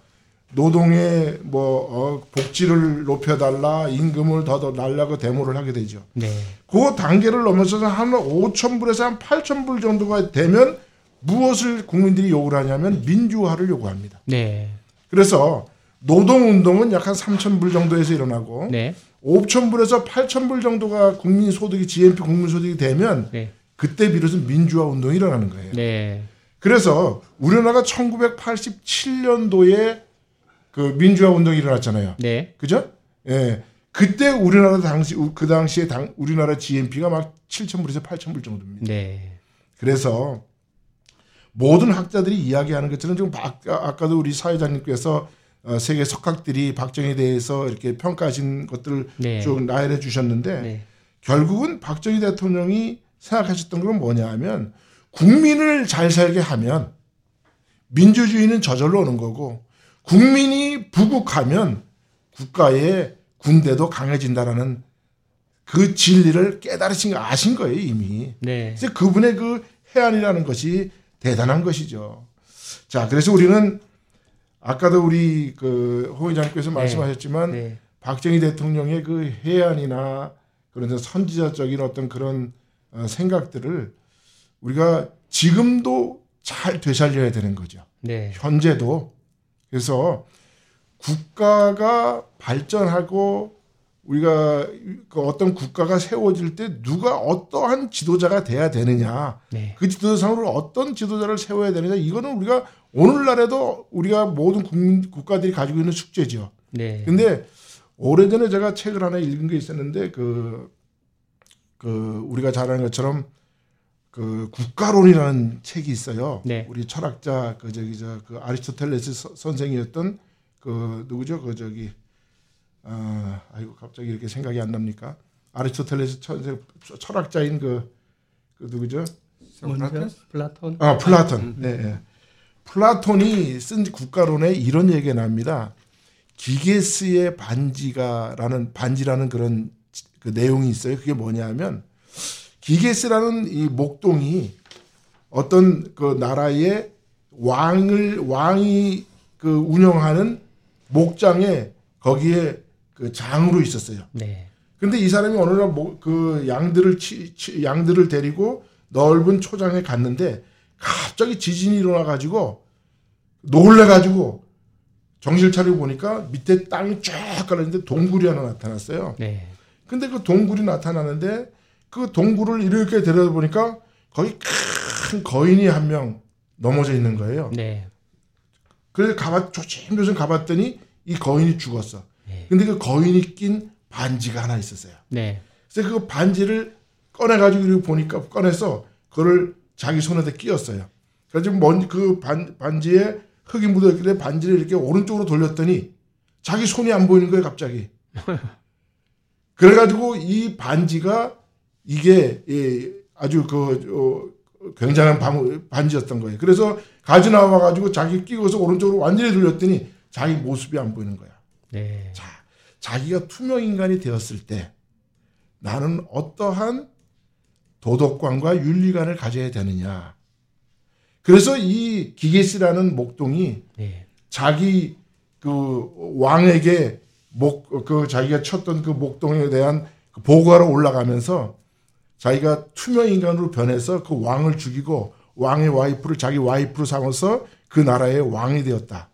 노동의 뭐 어, 복지를 높여달라, 임금을 더 날라고 데모를 하게 되죠. 네. 그 단계를 넘어서서 한 오천 불에서 한 팔천 불 정도가 되면 무엇을 국민들이 요구를 하냐면 민주화를 요구합니다. 네. 그래서 노동운동은 약 한 삼천 불 정도에서 일어나고 네. 오천 불에서 팔천 불 정도가 국민소득이 지엔피 국민소득이 되면 네. 그때 비로소 민주화 운동이 일어나는 거예요. 네. 그래서 우리나라가 천구백팔십칠 년도에 그 민주화 운동이 일어났잖아요. 네. 그죠? 예. 그때 우리나라 당시 그 당시에 당, 우리나라 지엔피가 막 칠천 불에서 팔천 불 정도입니다. 네. 그래서 모든 학자들이 이야기하는 것처럼 지금 아까, 아까도 우리 사회자님께서 어, 세계 석학들이 박정희에 대해서 이렇게 평가하신 것들을 네. 쭉 나열해 주셨는데 네. 결국은 박정희 대통령이 생각하셨던 건 뭐냐 하면 국민을 잘 살게 하면 민주주의는 저절로 오는 거고 국민이 부국하면 국가의 군대도 강해진다라는 그 진리를 깨달으신 거 아신 거예요 이미. 네. 그래서 그분의 그 해안이라는 것이 대단한 것이죠. 자, 그래서 우리는 아까도 우리 그 홍의장님께서 말씀하셨지만 네. 네. 박정희 대통령의 그 해안이나 그런 선지자적인 어떤 그런 생각들을 우리가 지금도 잘 되살려야 되는 거죠. 네. 현재도. 그래서 국가가 발전하고 우리가 어떤 국가가 세워질 때 누가 어떠한 지도자가 돼야 되느냐. 네. 그 지도상으로 어떤 지도자를 세워야 되느냐. 이거는 우리가 오늘날에도 우리가 모든 국민, 국가들이 가지고 있는 숙제죠. 그런데 네. 오래전에 제가 책을 하나 읽은 게 있었는데 그, 그 우리가 잘 아는 것처럼 그 국가론이라는 책이 있어요. 네. 우리 철학자 그 저기 저 그 아리스토텔레스 서, 선생이었던 그 누구죠? 그 저기 아, 아이고 갑자기 이렇게 생각이 안 납니까? 아리스토텔레스 천, 철학자인 그, 그 누구죠? 플라톤? 플라톤. 아, 플라톤. 네. 네. 플라톤이 쓴 국가론에 이런 얘기가 납니다. 기게스의 반지가라는 반지라는 그런 그 내용이 있어요. 그게 뭐냐면 기게스라는 이 목동이 어떤 그 나라의 왕을 왕이 그 운영하는 목장에 거기에 그 장으로 있었어요. 네. 그런데 이 사람이 어느 날 그 양들을 치, 치, 양들을 데리고 넓은 초장에 갔는데 갑자기 지진이 일어나 가지고 놀래 가지고 정신을 차리고 보니까 밑에 땅이 쫙 깔렸는데 동굴이 하나 나타났어요. 네. 근데 그 동굴이 나타나는데 그 동굴을 이렇게 들여다보니까 거기 큰 거인이 한 명 넘어져 있는 거예요. 네. 그래서 가봤, 조심조심 가봤더니 이 거인이 죽었어. 네. 근데 그 거인이 낀 반지가 하나 있었어요. 네. 그래서 그 반지를 꺼내가지고 보니까 꺼내서 그걸 자기 손에다 끼웠어요. 그래서 먼 그 반, 반지에 흙이 묻어있길래 반지를 이렇게 오른쪽으로 돌렸더니 자기 손이 안 보이는 거예요, 갑자기. 그래가지고 이 반지가 이게 예, 아주 그 어, 굉장한 방, 반지였던 거예요. 그래서 가지 나와가지고 자기 끼고서 오른쪽으로 완전히 돌렸더니 자기 모습이 안 보이는 거야. 네. 자, 자기가 투명 인간이 되었을 때 나는 어떠한 도덕관과 윤리관을 가져야 되느냐. 그래서 이 기게스라는 목동이 네. 자기 그 왕에게 목 그 자기가 쳤던 그 목동에 대한 보고하러 올라가면서 자기가 투명 인간으로 변해서 그 왕을 죽이고 왕의 와이프를 자기 와이프로 삼아서 그 나라의 왕이 되었다.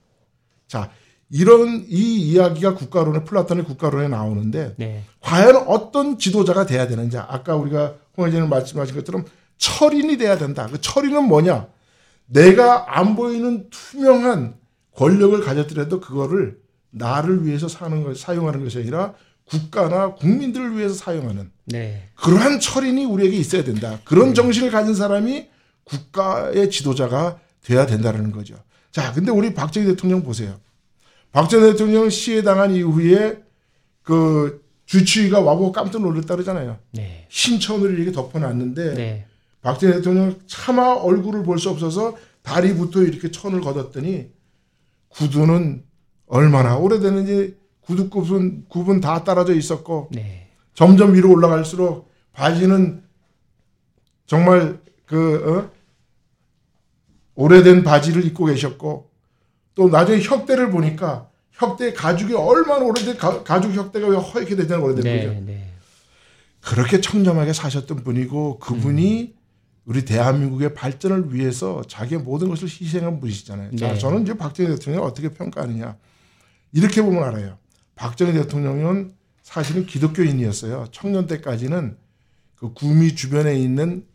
자, 이런 이 이야기가 국가론에 플라톤의 국가론에 나오는데 네. 과연 어떤 지도자가 돼야 되는지 아까 우리가 홍의장님 말씀하신 것처럼 철인이 돼야 된다. 그 철인은 뭐냐? 내가 안 보이는 투명한 권력을 가졌더라도 그거를 나를 위해서 사는 걸 사용하는 것이 아니라 국가나 국민들을 위해서 사용하는 네. 그러한 철인이 우리에게 있어야 된다. 그런 네. 정신을 가진 사람이 국가의 지도자가 돼야 된다는 거죠. 자, 근데 우리 박정희 대통령 보세요. 박정희 대통령 시해당한 이후에 그 주치의가 와보고 깜짝 놀랐다잖아요. 네. 신천을 이렇게 덮어놨는데 네. 박정희 대통령 차마 얼굴을 볼 수 없어서 다리부터 이렇게 천을 걷었더니 구두는 얼마나 오래되는지 구두굽은 굽은 다 따라져 있었고 네. 점점 위로 올라갈수록 바지는 정말 그 어? 오래된 바지를 입고 계셨고, 또 나중에 혁대를 보니까 혁대 가죽이 얼마나 오래된 가, 가죽 혁대가 왜 허옇게 되잖아요. 오래된 네, 거죠. 네. 그렇게 청렴하게 사셨던 분이고, 그분이 음. 우리 대한민국의 발전을 위해서 자기의 모든 것을 희생한 분이시잖아요. 네. 자, 저는 이제 박정희 대통령을 어떻게 평가하느냐. 이렇게 보면 알아요. 박정희 대통령은 사실은 기독교인이었어요. 청년 때까지는 그 구미 주변에 있는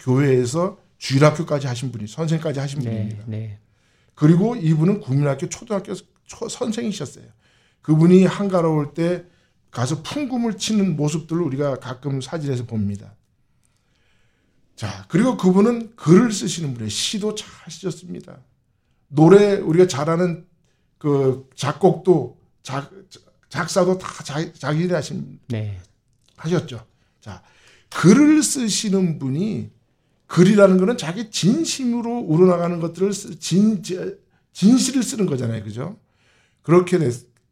교회에서 주일학교까지 하신 분이, 선생까지 하신 네, 분입니다. 네. 그리고 이분은 국민학교 초등학교 초, 선생이셨어요. 그분이 한가로울 때 가서 풍금을 치는 모습들을 우리가 가끔 사진에서 봅니다. 자, 그리고 그분은 글을 쓰시는 분이에요. 시도 잘 쓰셨습니다. 노래 우리가 잘 아는 그 작곡도 작, 작사도 다 자기, 자기들이 하신, 네. 하셨죠. 자, 글을 쓰시는 분이, 글이라는 거는 자기 진심으로 우러나가는 것들을 쓰, 진, 진실을 쓰는 거잖아요. 그죠? 그렇기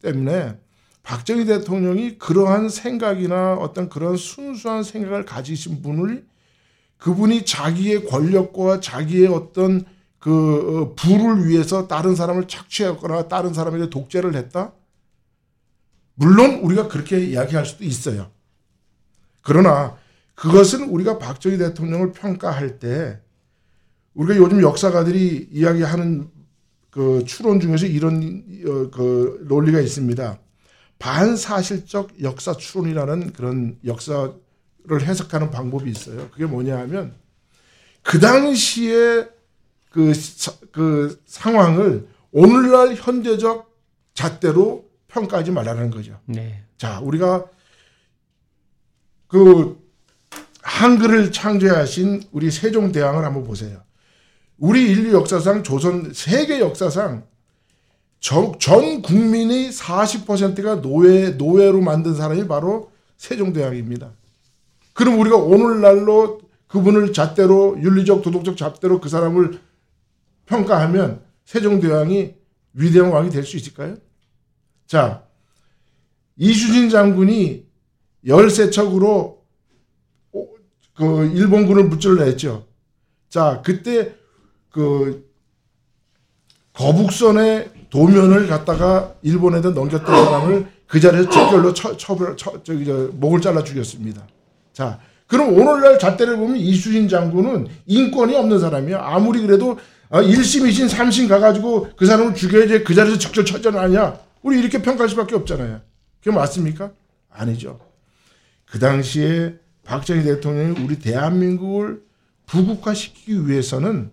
때문에 박정희 대통령이 그러한 생각이나 어떤 그런 순수한 생각을 가지신 분을, 그분이 자기의 권력과 자기의 어떤 그 부를 위해서 다른 사람을 착취했거나 다른 사람에게 독재를 했다? 물론 우리가 그렇게 이야기할 수도 있어요. 그러나 그것은 우리가 박정희 대통령을 평가할 때, 우리가 요즘 역사가들이 이야기하는 그 추론 중에서 이런 그 논리가 있습니다. 반사실적 역사 추론이라는 그런 역사를 해석하는 방법이 있어요. 그게 뭐냐 하면, 그 당시에 그, 그 상황을 오늘날 현대적 잣대로 평가하지 말라는 거죠. 네. 자, 우리가 그 한글을 창제하신 우리 세종대왕을 한번 보세요. 우리 인류 역사상, 조선 세계 역사상 전 국민의 사십 퍼센트가 노예, 노예로 만든 사람이 바로 세종대왕입니다. 그럼 우리가 오늘날로 그분을 잣대로, 윤리적, 도덕적 잣대로 그 사람을 평가하면 세종대왕이 위대한 왕이 될 수 있을까요? 자, 이순신 장군이 열세 척으로 그 일본군을 무찔러냈죠. 자, 그때 그 거북선의 도면을 갖다가 일본에다 넘겼던 사람을 그 자리에서 직결로 처, 처벌, 처, 저기 저, 목을 잘라 죽였습니다. 자, 그럼 오늘날 잣대를 보면 이순신 장군은 인권이 없는 사람이야. 아무리 그래도 일 심, 이 심, 삼 심 가가지고 그 사람을 죽여야지 그 자리에서 직결 처절하냐. 우리 이렇게 평가할 수밖에 없잖아요. 그게 맞습니까? 아니죠. 그 당시에 박정희 대통령이 우리 대한민국을 부국화시키기 위해서는,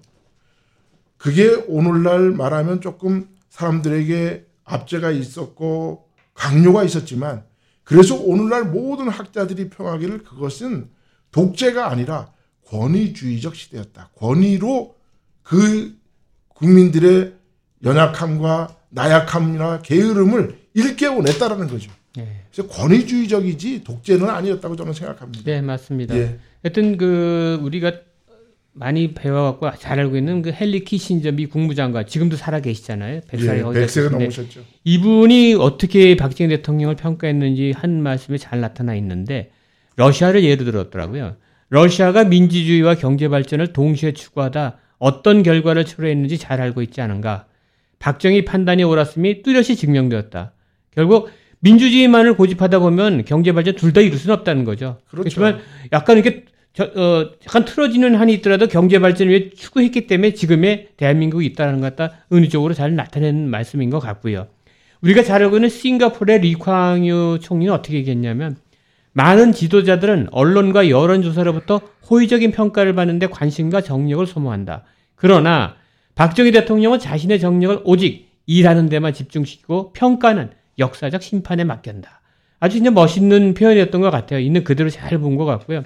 그게 오늘날 말하면 조금 사람들에게 압제가 있었고 강요가 있었지만, 그래서 오늘날 모든 학자들이 평하기를 그것은 독재가 아니라 권위주의적 시대였다. 권위로 그 국민들의 연약함과 나약함이나 게으름을 일깨워냈다라는 거죠. 네. 그래서 권위주의적이지 독재는 아니었다고 저는 생각합니다. 네, 맞습니다. 예. 하여튼 그 우리가 많이 배워갖고 잘 알고 있는 그 헨리 키신저 미 국무장관, 지금도 살아계시잖아요. 백 살이 예, 백 세가 넘으셨죠. 이분이 어떻게 박정희 대통령을 평가했는지 한 말씀에 잘 나타나 있는데, 러시아를 예로 들었더라고요. 러시아가 민주주의와 경제발전을 동시에 추구하다 어떤 결과를 초래했는지 잘 알고 있지 않은가. 박정희 판단이 옳았음이 뚜렷이 증명되었다. 결국 민주주의만을 고집하다 보면 경제발전 둘 다 이룰 수는 없다는 거죠. 그렇죠. 그렇지만 약간 이렇게 저, 어, 약간 틀어지는 한이 있더라도 경제발전을 위해 추구했기 때문에 지금의 대한민국이 있다는 것 같다. 은유적으로 잘 나타낸 말씀인 것 같고요. 우리가 잘 알고 있는 싱가포르의 리콴유 총리는 어떻게 얘기했냐면, 많은 지도자들은 언론과 여론조사로부터 호의적인 평가를 받는데 관심과 정력을 소모한다. 그러나 박정희 대통령은 자신의 정력을 오직 일하는 데만 집중시키고 평가는 역사적 심판에 맡긴다. 아주 이제 멋있는 표현이었던 것 같아요. 있는 그대로 잘 본 것 같고요.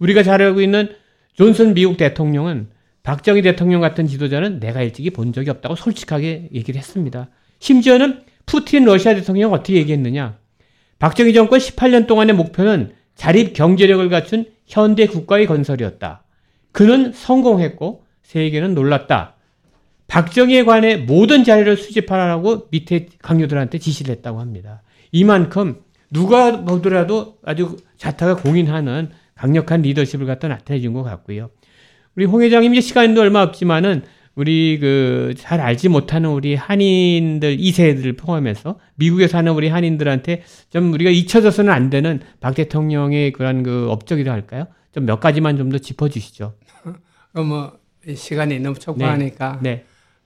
우리가 잘 알고 있는 존슨 미국 대통령은 박정희 대통령 같은 지도자는 내가 일찍이 본 적이 없다고 솔직하게 얘기를 했습니다. 심지어는 푸틴 러시아 대통령은 어떻게 얘기했느냐. 박정희 정권 십팔 년 동안의 목표는 자립 경제력을 갖춘 현대 국가의 건설이었다. 그는 성공했고 세계는 놀랐다. 박정희에 관해 모든 자료를 수집하라고 밑에 강요들한테 지시를 했다고 합니다. 이만큼 누가 보더라도 아주 자타가 공인하는 강력한 리더십을 갖다 나타내 준 것 같고요. 우리 홍 회장님, 이제 시간도 얼마 없지만은 우리 그 잘 알지 못하는 우리 한인들 이 세들을 포함해서 미국에 사는 우리 한인들한테 좀 우리가 잊혀져서는 안 되는 박 대통령의 그런 그 업적이라 할까요? 좀 몇 가지만 좀 더 짚어주시죠. 뭐 시간이 너무 촉박하니까 네.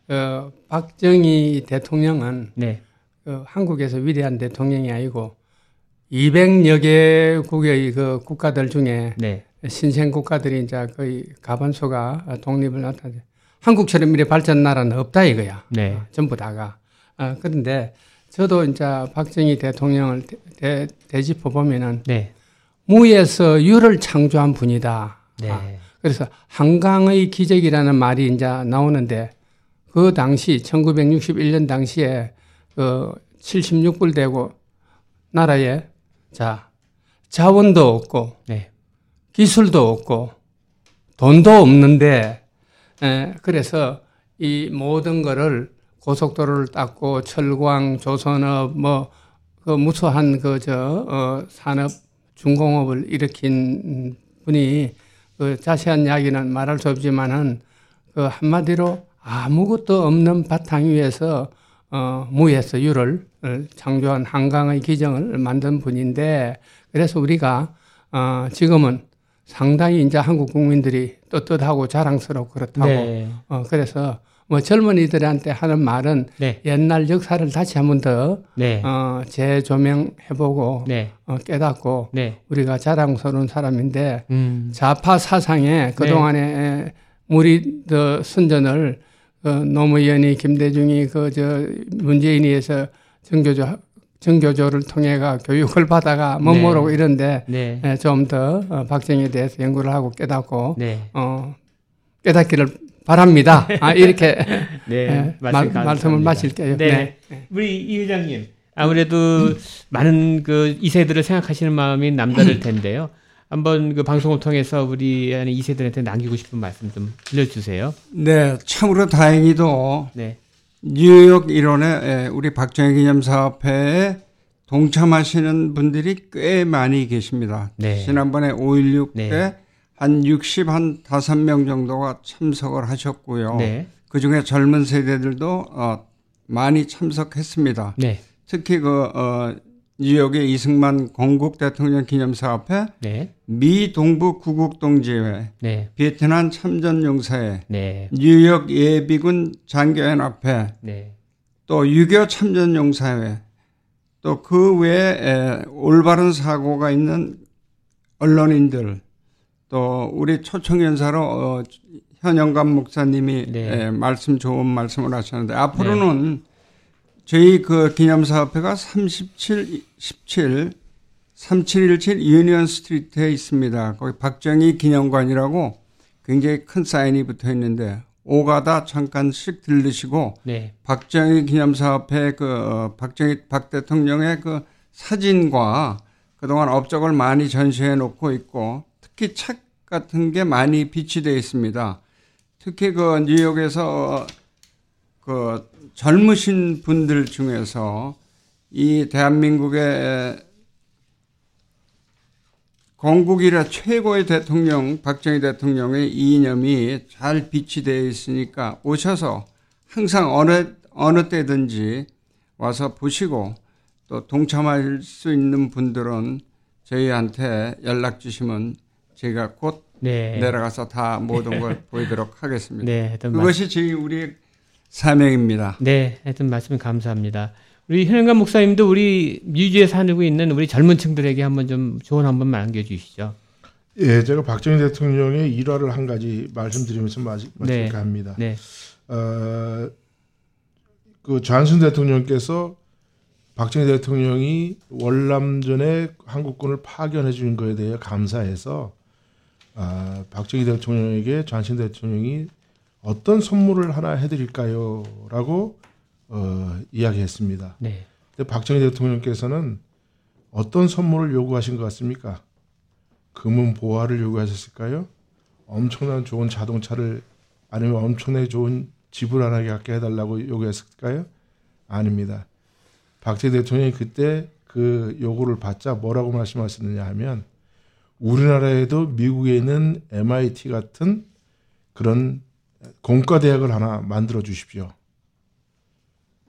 네. 어, 박정희 대통령은 네. 어, 한국에서 위대한 대통령이 아니고 이백여 개국의 그 국가들 중에 네. 신생 국가들이 이제 거의 가반수가 독립을 나타내. 한국처럼 이래 발전 나라는 없다 이거야. 네. 어, 전부 다가. 어, 그런데 저도 이제 박정희 대통령을 대, 되짚어 보면은 네. 무에서 유를 창조한 분이다. 네. 아, 그래서 한강의 기적이라는 말이 이제 나오는데 그 당시 천구백육십일 년 당시에 그 칠십육 불 되고 나라에 자 자원도 없고 네. 기술도 없고 돈도 없는데. 예, 그래서 이 모든 거를 고속도로를 닦고 철광, 조선업, 뭐, 그 무수한 그, 저, 어, 산업, 중공업을 일으킨 분이 그 자세한 이야기는 말할 수 없지만은 그 한마디로 아무것도 없는 바탕 위에서 어, 무에서 유를 창조한 한강의 기정을 만든 분인데 그래서 우리가 어, 지금은 상당히 이제 한국 국민들이 떳떳하고 자랑스럽고 그렇다고. 네. 어, 그래서 뭐 젊은이들한테 하는 말은 네. 옛날 역사를 다시 한 번 더 네. 어, 재조명해보고 네. 어, 깨닫고 네. 우리가 자랑스러운 사람인데 음. 좌파 사상에 그동안에 네. 우리 그 선전을 그 노무현이 김대중이 그 저 문재인이 해서 정교조 정교조를 통해가 교육을 받아가 뭐 모르고 네. 이런데 네. 좀 더 박정희에 대해서 연구를 하고 깨닫고 네. 어, 깨닫기를 바랍니다. 아, 이렇게 네, 네, 말씀, 마, 말씀을 마칠게요. 네. 네. 네. 우리 이 회장님 아무래도 음. 많은 그 이 세들을 생각하시는 마음이 남다를 텐데요. 한번 그 방송을 통해서 우리 이 세들한테 남기고 싶은 말씀 좀 들려주세요. 네, 참으로 다행히도. 네. 뉴욕 일원에 우리 박정희 기념사업회에 동참하시는 분들이 꽤 많이 계십니다. 네. 지난번에 오일육 네. 때 한 육십오 명 정도가 참석을 하셨고요. 네. 그중에 젊은 세대들도 어, 많이 참석했습니다. 네. 특히 그 어, 뉴욕의 이승만 건국 대통령 기념사업회, 네. 미 동부 구국동지회, 네. 베트남 참전용사회, 네. 뉴욕 예비군 장교연합회, 네. 또 유교 참전용사회, 또 그 외에 올바른 사고가 있는 언론인들, 또 우리 초청연사로 어, 현영관 목사님이 네. 에, 말씀 좋은 말씀을 하셨는데 앞으로는. 네. 저희 그 기념사업회가 삼칠일칠 유니언 스트리트에 있습니다. 거기 박정희 기념관이라고 굉장히 큰 사인이 붙어 있는데 오가다 잠깐씩 들르시고 네. 박정희 기념사업회 그 박정희 박 대통령의 그 사진과 그동안 업적을 많이 전시해 놓고 있고 특히 책 같은 게 많이 비치되어 있습니다. 특히 그 뉴욕에서 그 젊으신 분들 중에서 이 대한민국의 건국이라 최고의 대통령 박정희 대통령의 이념이 잘 비치되어 있으니까 오셔서 항상 어느 어느 때든지 와서 보시고 또 동참할 수 있는 분들은 저희한테 연락 주시면 제가 곧 네. 내려가서 다 모든 걸 보이도록 하겠습니다. 네, 그것이 저희 우리 사명입니다. 네, 하여튼 말씀 감사합니다. 우리 현영관 목사님도 우리 미주에 살고 있는 우리 젊은 층들에게 한번 좀 조언 한번 남겨주시죠. 예, 제가 박정희 대통령의 일화를 한 가지 말씀드리면서 마칠까 네. 합니다. 네. 어, 그 조한순 대통령께서 박정희 대통령이 월남전에 한국군을 파견해 준 거에 대해 감사해서 아, 박정희 대통령에게 조한순 대통령이 어떤 선물을 하나 해드릴까요? 라고 어, 이야기했습니다. 네. 근데 박정희 대통령께서는 어떤 선물을 요구하신 것 같습니까? 금은 보화를 요구하셨을까요? 엄청난 좋은 자동차를 아니면 엄청나게 좋은 집을 하나 갖게 해달라고 요구했을까요? 아닙니다. 박정희 대통령이 그때 그 요구를 받자 뭐라고 말씀하셨느냐 하면 우리나라에도 미국에 있는 엠아이티 같은 그런 공과대학을 하나 만들어 주십시오.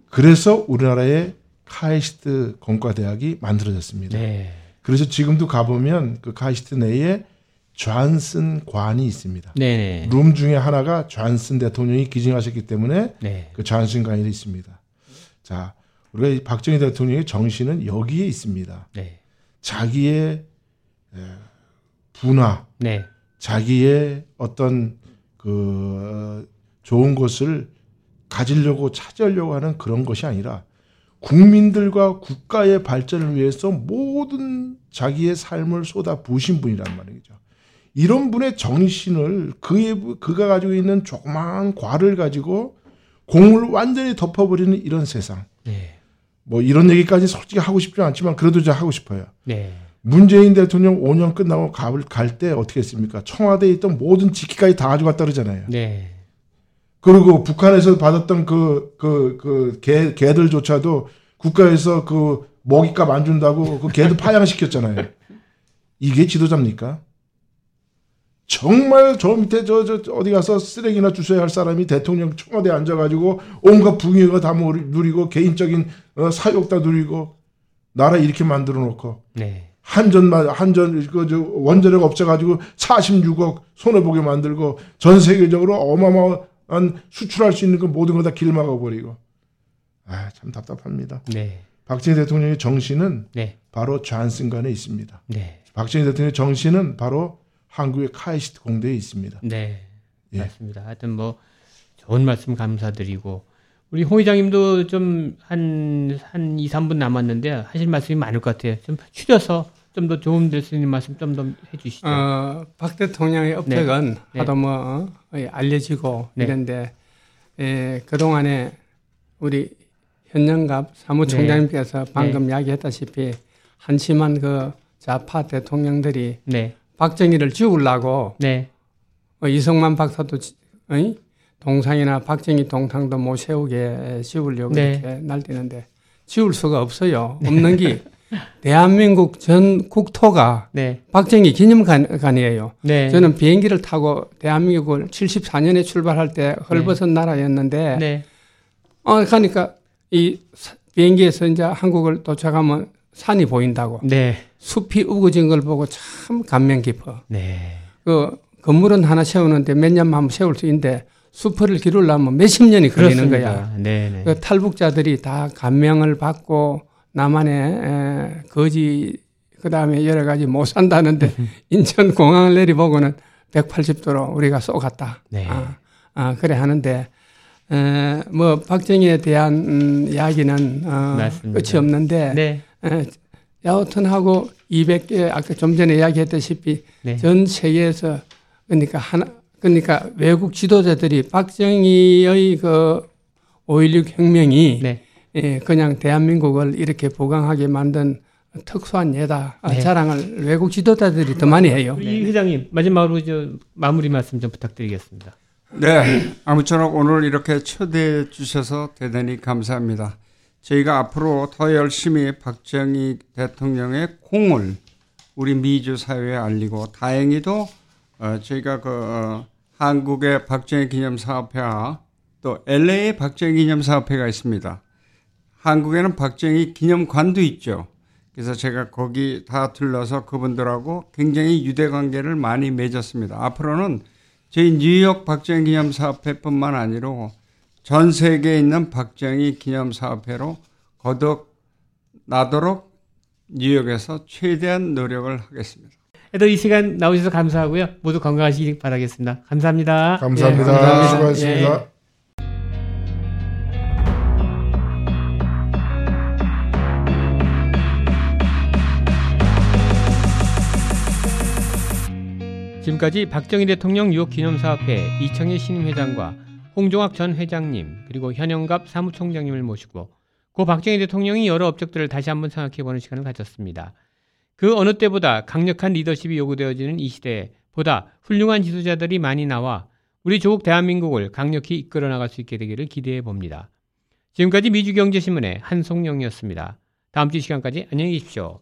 그래서 우리나라의 카이스트 공과대학이 만들어졌습니다. 네. 그래서 지금도 가보면 그 카이스트 내에 조한순 관이 있습니다. 네. 룸 중에 하나가 조한순 대통령이 기증하셨기 때문에 네. 그 조한순 관이 있습니다. 자, 우리가 박정희 대통령의 정신은 여기에 있습니다. 네. 자기의 분화, 네. 자기의 어떤 그 좋은 것을 가지려고 찾으려고 하는 그런 것이 아니라 국민들과 국가의 발전을 위해서 모든 자기의 삶을 쏟아부으신 분이란 말이죠. 이런 분의 정신을 그의, 그가 가지고 있는 조그마한 과를 가지고 공을 완전히 덮어버리는 이런 세상. 네. 뭐 이런 얘기까지 솔직히 하고 싶지 않지만 그래도 이제 하고 싶어요. 네. 문재인 대통령 오 년 끝나고 갈 때 어떻게 했습니까? 청와대에 있던 모든 직기까지 다 가져갔다 그러잖아요. 네. 그리고 북한에서 받았던 그, 그, 그, 개, 개들조차도 국가에서 그 먹잇값 안 준다고 그 개들 파양시켰잖아요. 이게 지도자입니까? 정말 저 밑에 저, 저, 어디 가서 쓰레기나 주셔야 할 사람이 대통령 청와대에 앉아가지고 온갖 부귀영화 다 누리고 개인적인 사욕 다 누리고 나라 이렇게 만들어 놓고. 네. 한전만, 한전, 그, 저, 원자력 없애가지고 사십육억 손해보게 만들고 전 세계적으로 어마어마한 수출할 수 있는 그 모든 거 다 길막아버리고. 아, 참 답답합니다. 네. 박정희 대통령의 정신은 네. 바로 좌한승간에 있습니다. 네. 박정희 대통령의 정신은 바로 한국의 카이스트 공대에 있습니다. 네. 예. 맞습니다. 하여튼 뭐, 좋은 말씀 감사드리고. 우리 홍 의장님도 좀 한, 한 이, 삼 분 남았는데 하실 말씀이 많을 것 같아요. 좀 추려서 좀 더 도움 될 수 있는 말씀 좀 더 해주시죠. 어, 박 대통령의 업적은 네. 하도 뭐 어, 알려지고 네. 이런데 에, 그동안에 우리 현영갑 사무총장님께서 네. 방금 네. 이야기했다시피 한심한 그 좌파 대통령들이 네. 박정희를 지우려고 네. 어, 이승만 박사도 어이? 동상이나 박정희 동상도 못 세우게 지우려고 네. 이렇게 날뛰는데 지울 수가 없어요. 없는 게 대한민국 전 국토가 네. 박정희 기념관이에요. 네. 저는 비행기를 타고 대한민국을 칠십사 년에 출발할 때 헐벗은 네. 나라였는데 네. 어 그러니까 이 비행기에서 이제 한국을 도착하면 산이 보인다고 네. 숲이 우거진 걸 보고 참 감명 깊어. 네. 그 건물은 하나 세우는데 몇 년만 하면 세울 수 있는데 수포를 기르려면 몇십 년이 걸리는 그렇습니다. 거야. 네네. 그 탈북자들이 다 감명을 받고 남한의 거지 그다음에 여러 가지 못 산다는데 인천공항을 내리보고는 백팔십 도로 우리가 쏘갔다. 네. 아, 아, 그래 하는데 에, 뭐 박정희에 대한 음, 이야기는 어, 끝이 없는데 네. 에, 야우튼하고 이백 개 아까 좀 전에 이야기했다시피 네. 전 세계에서 그러니까 하나 그러니까 외국 지도자들이 박정희의 그 오일육 혁명이 네. 예, 그냥 대한민국을 이렇게 보강하게 만든 특수한 예다 네. 자랑을 외국 지도자들이 더 많이 해요. 이 회장님 마지막으로 저 마무리 말씀 좀 부탁드리겠습니다. 네, 아무쪼록 오늘 이렇게 초대해 주셔서 대단히 감사합니다. 저희가 앞으로 더 열심히 박정희 대통령의 공을 우리 미주 사회에 알리고 다행히도 어, 저희가 그 어, 한국의 박정희 기념사업회와 또 엘에이의 박정희 기념사업회가 있습니다. 한국에는 박정희 기념관도 있죠. 그래서 제가 거기 다 들러서 그분들하고 굉장히 유대관계를 많이 맺었습니다. 앞으로는 저희 뉴욕 박정희 기념사업회뿐만 아니라 전 세계에 있는 박정희 기념사업회로 거듭나도록 뉴욕에서 최대한 노력을 하겠습니다. 그래도 이 시간 나오셔서 감사하고요. 모두 건강하시길 바라겠습니다. 감사합니다. 감사합니다. 예, 감사합니다. 수고하셨습니다. 예. 지금까지 박정희 대통령 뉴욕기념사업회 이청일 신임회장과 홍종학 전 회장님 그리고 현영갑 사무총장님을 모시고 고 박정희 대통령이 여러 업적들을 다시 한번 생각해보는 시간을 가졌습니다. 그 어느 때보다 강력한 리더십이 요구되어지는 이 시대에 보다 훌륭한 지도자들이 많이 나와 우리 조국 대한민국을 강력히 이끌어 나갈 수 있게 되기를 기대해 봅니다. 지금까지 미주경제신문의 한성용이었습니다. 다음 주 시간까지 안녕히 계십시오.